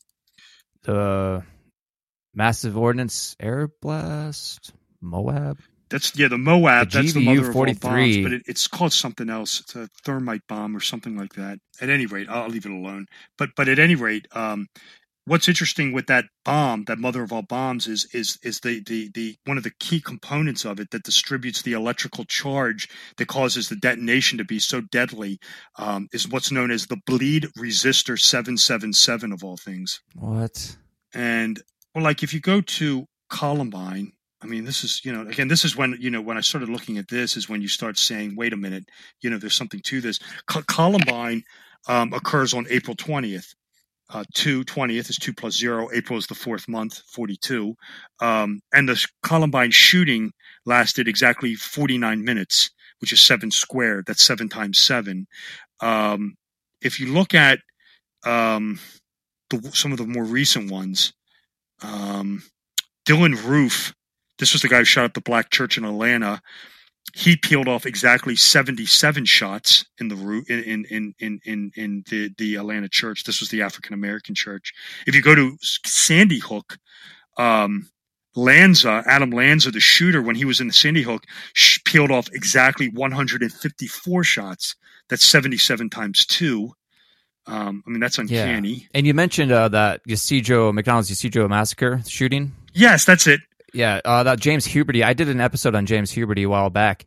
massive ordnance air blast Moab. The Moab. The that's the mother 43. Of all bombs, but it's called something else. It's a thermite bomb or something like that. At any rate, I'll leave it alone. But at any rate, what's interesting with that bomb, that mother of all bombs, is the one of the key components of it that distributes the electrical charge that causes the detonation to be so deadly, is what's known as the bleed resistor 777 of all things. What? And well, like if you go to Columbine, I mean, this is, you know, again, this is when, you know, when I started looking at this is when you start saying, wait a minute, you know, there's something to this. Columbine occurs on April 20th. 20th is 2 + 0. April is the fourth month, 42. And the Columbine shooting lasted exactly 49 minutes, which is 7 squared. That's 7 times 7. If you look at some of the more recent ones, Dylan Roof, this was the guy who shot up the black church in Atlanta. He peeled off exactly 77 shots in the root in the Atlanta church. This was the African American church. If you go to Sandy Hook, Adam Lanza, the shooter, when he was in Sandy Hook, peeled off exactly 154 shots. That's 77 times 2. I mean, that's uncanny. Yeah. And you mentioned that McDonald's Eusebio massacre shooting. Yes, that's it. Yeah, that James Huberty. I did an episode on James Huberty a while back,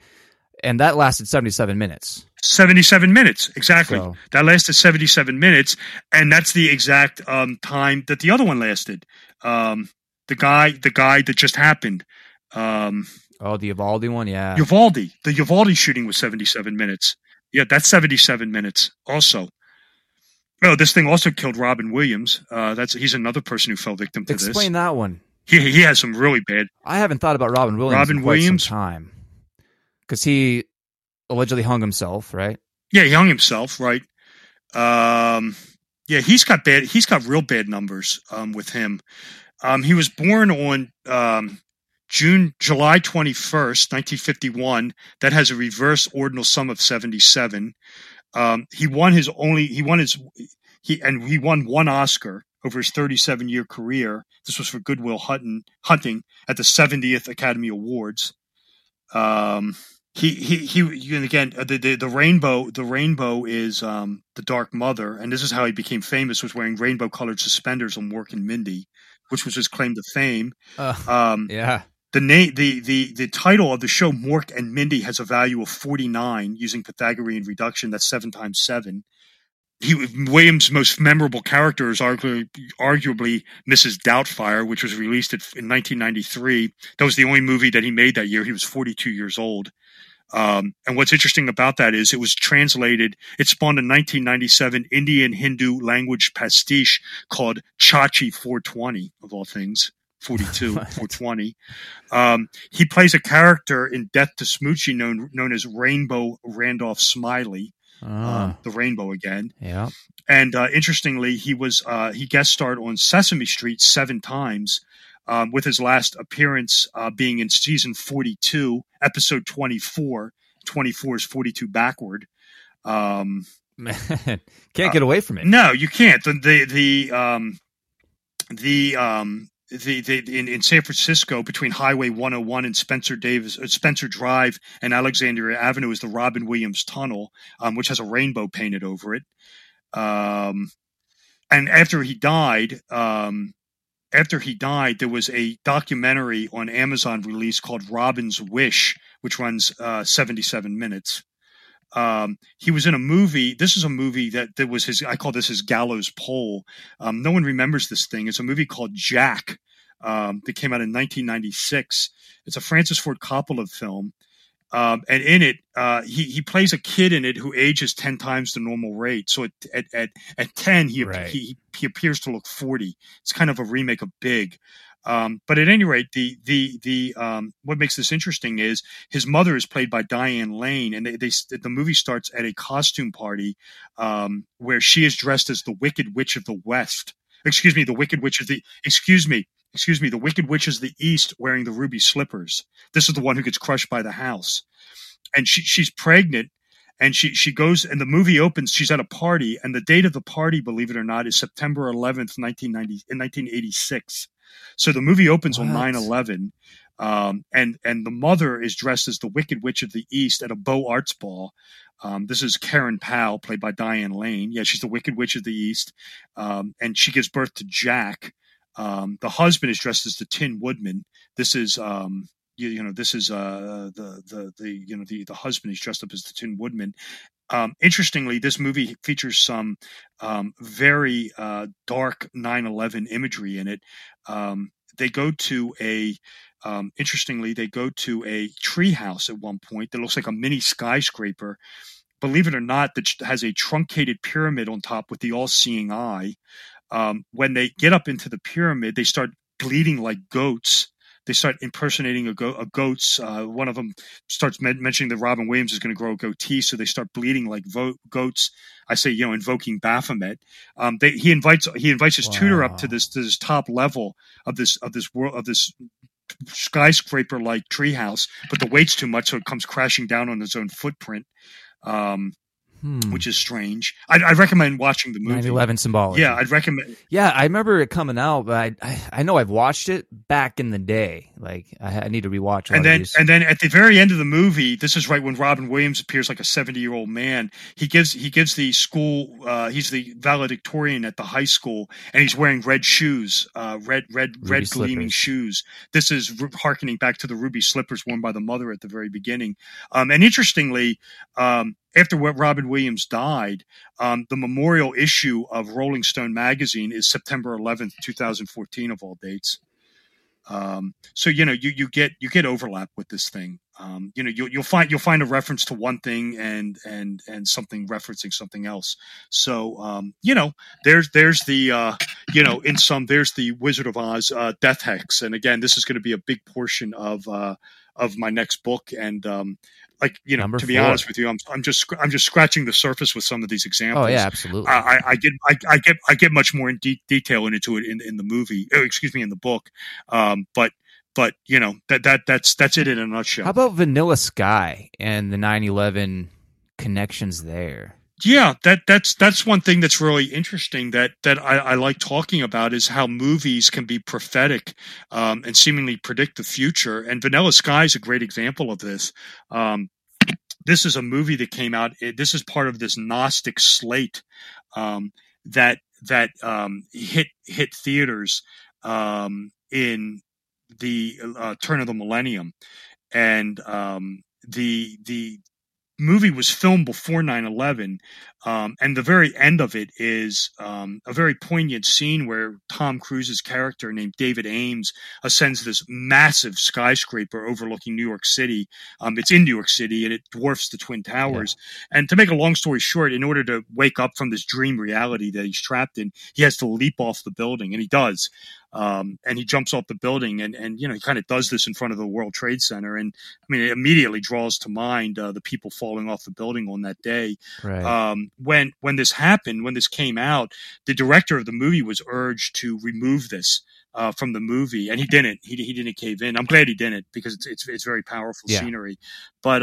and that lasted 77 minutes. 77 minutes, exactly. So. That lasted 77 minutes, and that's the exact time that the other one lasted. The guy that just happened. The Uvalde one, yeah. Uvalde. The Uvalde shooting was 77 minutes. Yeah, that's 77 minutes also. Oh, this thing also killed Robin Williams. He's another person who fell victim to this. Explain that one. He has some really bad. I haven't thought about Robin Williams in some time, because he allegedly hung himself, right? Yeah, he hung himself, right? Yeah, he's got bad. He's got real bad numbers with him. He was born on July 21st, 1951. That has a reverse ordinal sum of 77. He won one Oscar over his 37-year career. This was for Goodwill Hunting at the 70th Academy Awards. He and again, the rainbow is the Dark Mother, and this is how he became famous, was wearing rainbow-colored suspenders on Mork and Mindy, which was his claim to fame. Yeah. The title of the show, Mork and Mindy, has a value of 49 using Pythagorean reduction. That's 7 times 7. Williams' most memorable character is arguably Mrs. Doubtfire, which was released in 1993. That was the only movie that he made that year. He was 42 years old. And what's interesting about that is it was translated. It spawned a 1997 Indian Hindu language pastiche called Chachi 420, of all things. 42, 420. He plays a character in Death to Smoochie known as Rainbow Randolph Smiley. The Rainbow again. Yeah. And interestingly, he guest starred on Sesame Street 7 times, with his last appearance being in season 42, episode 24. 24 is 42 backward. Man, can't get away from it. No, you can't. The in San Francisco, between Highway 101 and Spencer Drive and Alexandria Avenue, is the Robin Williams Tunnel, which has a rainbow painted over it. And after he died, there was a documentary on Amazon released called Robin's Wish, which runs 77 minutes. He was in a movie. This is a movie that was his, I call this his gallows pole. No one remembers this thing. It's a movie called Jack, that came out in 1996. It's a Francis Ford Coppola film. And in it, he plays a kid in it who ages 10 times the normal rate. So at 10, he appears to look 40. It's kind of a remake of Big. But at any rate, what makes this interesting is his mother is played by Diane Lane, and the movie starts at a costume party, where she is dressed as the Wicked Witch of the West. Excuse me, the Wicked Witch of the, excuse me, the Wicked Witch of the East, wearing the ruby slippers. This is the one who gets crushed by the house, and she's pregnant. And she goes, and the movie opens, she's at a party, and the date of the party, believe it or not, is September 11th, 1986. So the movie opens on 9/11, and the mother is dressed as the Wicked Witch of the East at a Beaux Arts ball. This is Karen Powell, played by Diane Lane. Yeah, she's the Wicked Witch of the East, and she gives birth to Jack. The husband is dressed as the Tin Woodman. This is the husband is dressed up as the Tin Woodman. Interestingly, this movie features some very dark 9/11 imagery in it. They go to a tree house at one point that looks like a mini skyscraper, believe it or not, that has a truncated pyramid on top with the all-seeing eye. When they get up into the pyramid, they start bleeding like goats. They start impersonating a goat's. One of them starts mentioning that Robin Williams is going to grow a goatee, so they start bleeding like goats. I say, invoking Baphomet. He invites his tutor up to this top level of this world, of this skyscraper like treehouse, but the weight's too much, so it comes crashing down on its own footprint. Which is strange. I recommend watching the movie. 9/11 symbology. Yeah, I'd recommend. Yeah, I remember it coming out, but I know I've watched it back in the day. Like I need to rewatch it. And then at the very end of the movie, this is right when Robin Williams appears like a 70-year-old man. He gives the school. He's the valedictorian at the high school, and he's wearing red shoes, red gleaming shoes. This is harkening back to the ruby slippers worn by the mother at the very beginning. And interestingly, after Robin Williams died, the memorial issue of Rolling Stone magazine is September 11th, 2014, of all dates. So you get overlap with this thing. You'll find a reference to one thing and something referencing something else. So there's the Wizard of Oz death hex, and again, this is going to be a big portion of my next book. And to be honest with you, I'm just scratching the surface with some of these examples. Oh yeah, absolutely. I get much more in detail into it in the movie. In the book. But that's it in a nutshell. How about Vanilla Sky and the 9/11 connections there? Yeah, that's one thing that's really interesting that I like talking about, is how movies can be prophetic and seemingly predict the future. And Vanilla Sky is a great example of this. This is a movie that came out. This is part of this Gnostic slate that hit theaters in the turn of the millennium, and the movie was filmed before 9/11, and the very end of it is a very poignant scene where Tom Cruise's character named David Ames ascends this massive skyscraper overlooking New York City. It's in New York City, and it dwarfs the Twin Towers. Yeah. And to make a long story short, in order to wake up from this dream reality that he's trapped in, he has to leap off the building, and he does. And he jumps off the building and he kind of does this in front of the World Trade Center. And I mean, it immediately draws to mind the people falling off the building on that day. Right. When this came out, the director of the movie was urged to remove this from the movie, and he didn't. He didn't cave in. I'm glad he didn't, because it's very powerful scenery. But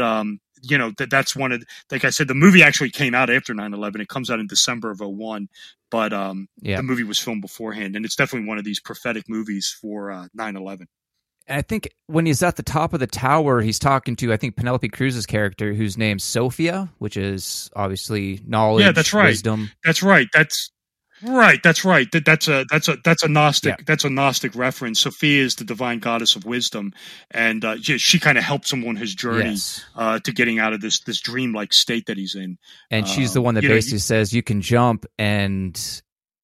you know, that's one of, like I said, the movie actually came out after 9/11. It comes out in December of 2001, but the movie was filmed beforehand, and it's definitely one of these prophetic movies for 9/11. I think when he's at the top of the tower, he's talking to, I think, Penelope Cruz's character, whose name's Sophia, which is obviously knowledge. Yeah, that's right. Wisdom. That's right. That's right. That's a Gnostic. Yeah. That's a Gnostic reference. Sophia is the divine goddess of wisdom, and she kind of helps him on his journey to getting out of this dreamlike state that he's in. And she's the one that basically says you can jump and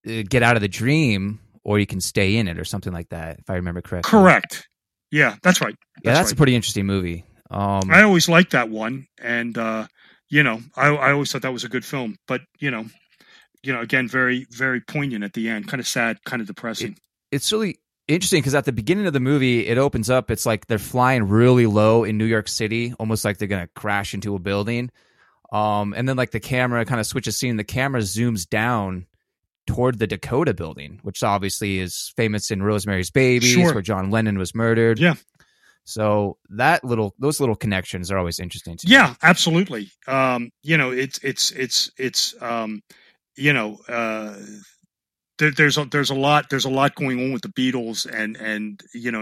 get out of the dream, or you can stay in it, or something like that, if I remember correctly. Correct. Yeah, that's right. That's right. A pretty interesting movie. I always liked that one, and I always thought that was a good film. But you know, again, very, very poignant at the end. Kind of sad, kind of depressing. It's really interesting because at the beginning of the movie, it opens up. It's like they're flying really low in New York City, almost like they're going to crash into a building. And then like the camera kind of switches scene. The camera zooms down toward the Dakota building, which obviously is famous in Rosemary's Baby, where John Lennon was murdered. Yeah. So those little connections are always interesting to me. Yeah, absolutely. There's a lot going on with the Beatles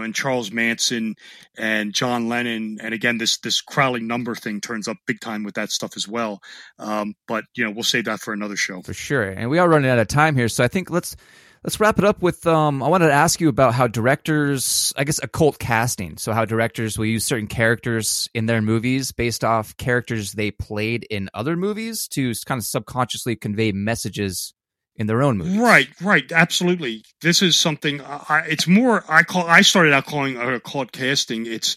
and Charles Manson and John Lennon, and again this Crowley number thing turns up big time with that stuff as well. But we'll save that for another show for sure. And we are running out of time here, so I think let's wrap it up with. I wanted to ask you about how directors, I guess, occult casting. So how directors will use certain characters in their movies based off characters they played in other movies to kind of subconsciously convey messages in their own movies. Right. Absolutely. This is something I started out calling occult casting. It's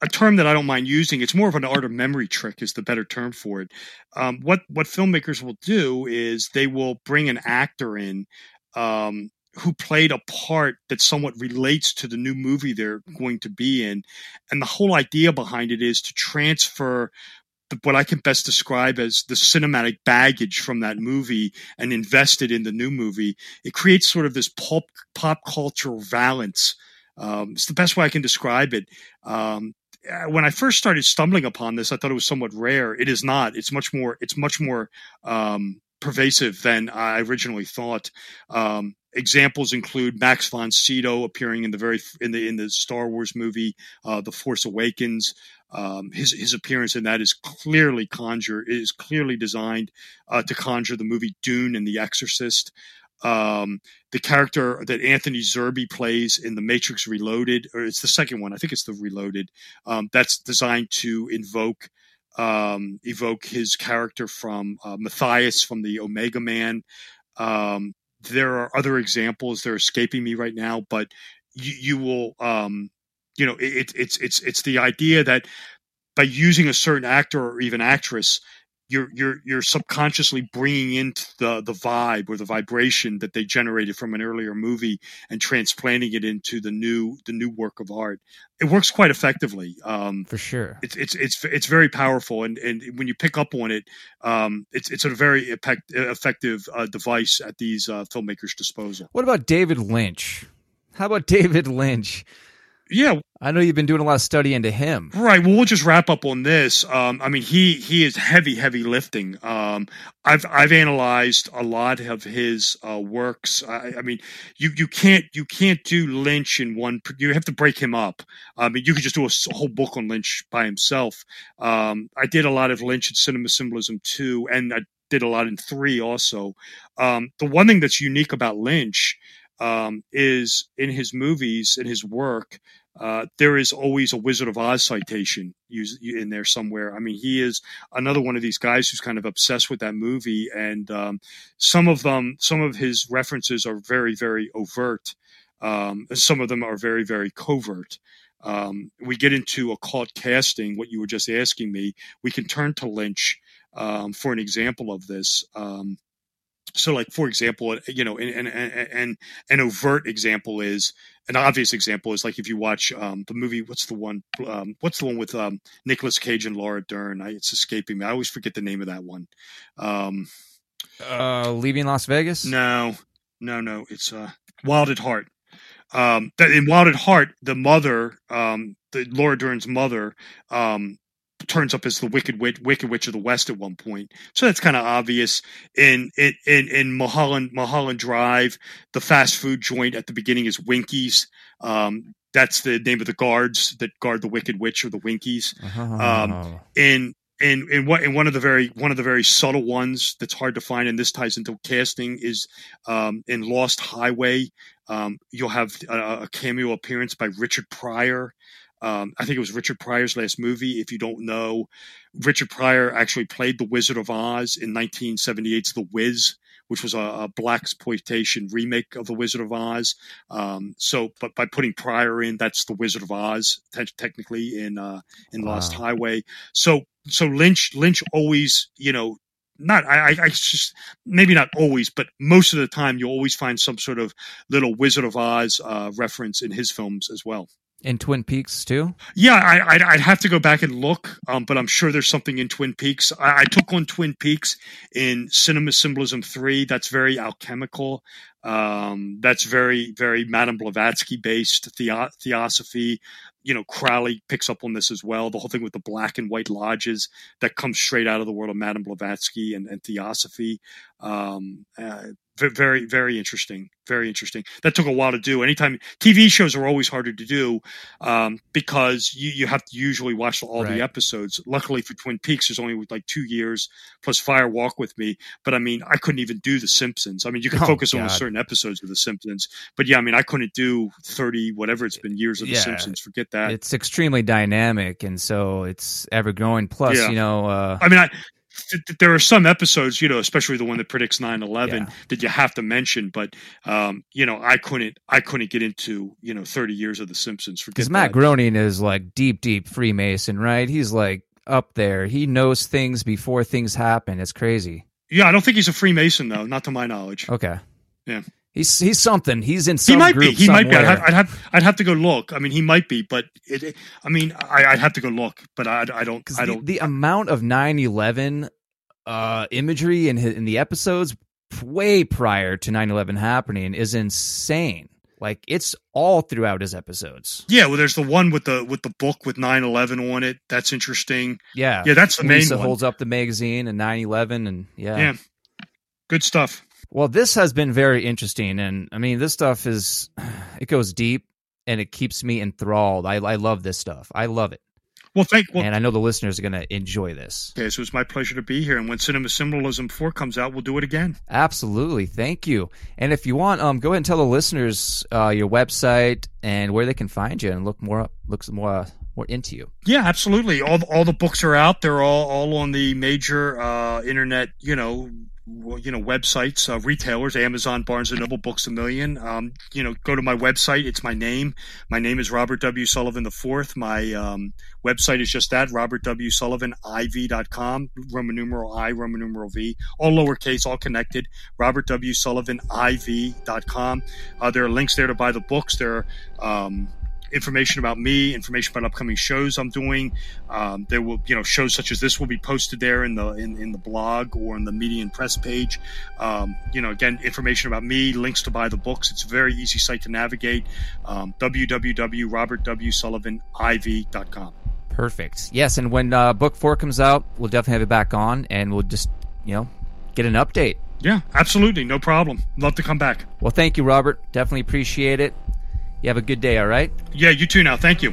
a term that I don't mind using. It's more of an art of memory trick is the better term for it. What filmmakers will do is they will bring an actor in who played a part that somewhat relates to the new movie they're going to be in. And the whole idea behind it is to transfer what I can best describe as the cinematic baggage from that movie and invest it in the new movie. It creates sort of this pop cultural valence. It's the best way I can describe it. When I first started stumbling upon this, I thought it was somewhat rare. It is not. It's much more pervasive than I originally thought. Examples include Max von Sydow appearing in the Star Wars movie, The Force Awakens. His appearance in that is clearly designed to conjure the movie Dune and The Exorcist. The character that Anthony Zerbe plays in The Matrix Reloaded, or it's the second one, I think it's the Reloaded. That's designed to evoke his character from Matthias from the Omega Man. There are other examples that are escaping me right now, but you will, it's the idea that by using a certain actor or even actress, you're subconsciously bringing into the vibe or the vibration that they generated from an earlier movie and transplanting it into the new work of art. It works quite effectively. For sure. It's very powerful. And when you pick up on it, it's a very effective device at these filmmakers' disposal. What about David Lynch? How about David Lynch? Yeah. I know you've been doing a lot of study into him. Right. Well, we'll just wrap up on this. I mean, he is heavy, heavy lifting. I've analyzed a lot of his works. I mean, you can't do Lynch in one. You have to break him up. I mean, you could just do a whole book on Lynch by himself. I did a lot of Lynch in Cinema Symbolism 2, and I did a lot in 3 also. The one thing that's unique about Lynch is in his movies, in his work, there is always a Wizard of Oz citation in there somewhere. I mean, he is another one of these guys who's kind of obsessed with that movie. And some of his references are very, very overt. Some of them are very, very covert. We get into occult casting, what you were just asking me. We can turn to Lynch for an example of this. So like, for example, an overt example is, an obvious example is like if you watch the movie, what's the one with Nicolas Cage and Laura Dern? It's escaping me. I always forget the name of that one. Leaving Las Vegas? No, it's Wild at Heart. That in Wild at Heart, the mother, the Laura Dern's mother, turns up as the Wicked Witch of the West at one point. So that's kind of obvious. In Mulholland Drive, the fast food joint at the beginning is Winkies. That's the name of the guards that guard the Wicked Witch, or the Winkies. And one of the very subtle ones that's hard to find, and this ties into casting, is in Lost Highway. You'll have a cameo appearance by Richard Pryor. I think it was Richard Pryor's last movie. If you don't know, Richard Pryor actually played the Wizard of Oz in 1978's The Wiz, which was a blaxploitation remake of the Wizard of Oz. But by putting Pryor in, that's the Wizard of Oz technically in Lost Highway. So Lynch always, maybe not always, but most of the time, you'll always find some sort of little Wizard of Oz reference in his films as well. In Twin Peaks too? Yeah, I'd have to go back and look, but I'm sure there's something in Twin Peaks. I took on Twin Peaks in Cinema Symbolism 3. That's very alchemical. That's very, very Madame Blavatsky-based theosophy. Crowley picks up on this as well. The whole thing with the black and white lodges that comes straight out of the world of Madame Blavatsky and theosophy. Very, very interesting. Very interesting. That took a while to do. Anytime TV shows are always harder to do because you have to usually watch all the episodes. Luckily for Twin Peaks, there's only like 2 years plus Fire Walk with Me. But I couldn't even do The Simpsons. You can focus on certain episodes of The Simpsons. But I couldn't do 30, whatever it's been, years of The Simpsons. Forget that. It's extremely dynamic. And so it's ever growing. Plus, there are some episodes, especially the one that predicts 9/11 that you have to mention, but I couldn't get into 30 years of The Simpsons. Because Matt Groening is like deep Freemason, right? He's like up there. He knows things before things happen. It's crazy. Yeah, I don't think he's a Freemason though, not to my knowledge. Okay. Yeah. He's something. He's in some group. He might be. I'd have to go look. He might be, but I'd have to go look. But I don't. The amount of 9/11 imagery in the episodes way prior to 9/11 happening is insane. Like it's all throughout his episodes. Yeah, well, there's the one with the book with 9/11 on it. That's interesting. Yeah, that's the main one. Lisa holds up the magazine and 9/11, and yeah, good stuff. Well, this has been very interesting, and this stuff goes deep, and it keeps me enthralled. I love this stuff. I love it. Well, and I know the listeners are going to enjoy this. Okay, so it's my pleasure to be here, and when Cinema Symbolism 4 comes out, we'll do it again. Absolutely. Thank you. And if you want, go ahead and tell the listeners your website and where they can find you and look more into you. Yeah, absolutely. All the books are out. They're all on the major internet, websites, retailers, Amazon, Barnes and Noble, Books a Million. Go to my website. It's my name. My name is Robert W. Sullivan IV. My website is just that, robertwsullivaniv.com, I, V, all lowercase, all connected, robertwsullivaniv.com. There are links there to buy the books. There are information about me, information about upcoming shows I'm doing. There will, shows such as this will be posted there in the blog or on the Media and Press page. Again, information about me, links to buy the books. It's a very easy site to navigate. www.robertwsullivaniv.com. Perfect. Yes, and when book 4 comes out, we'll definitely have it back on, and we'll just, get an update. Yeah, absolutely. No problem. Love to come back. Well, thank you, Robert. Definitely appreciate it. You have a good day, all right? Yeah, you too now. Thank you.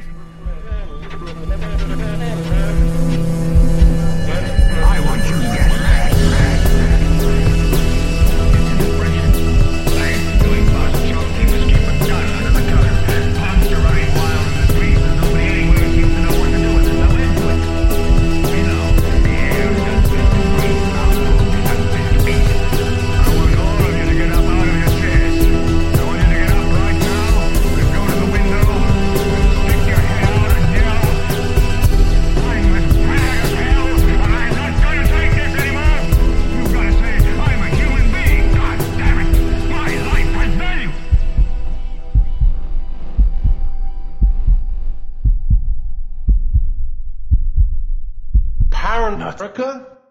America?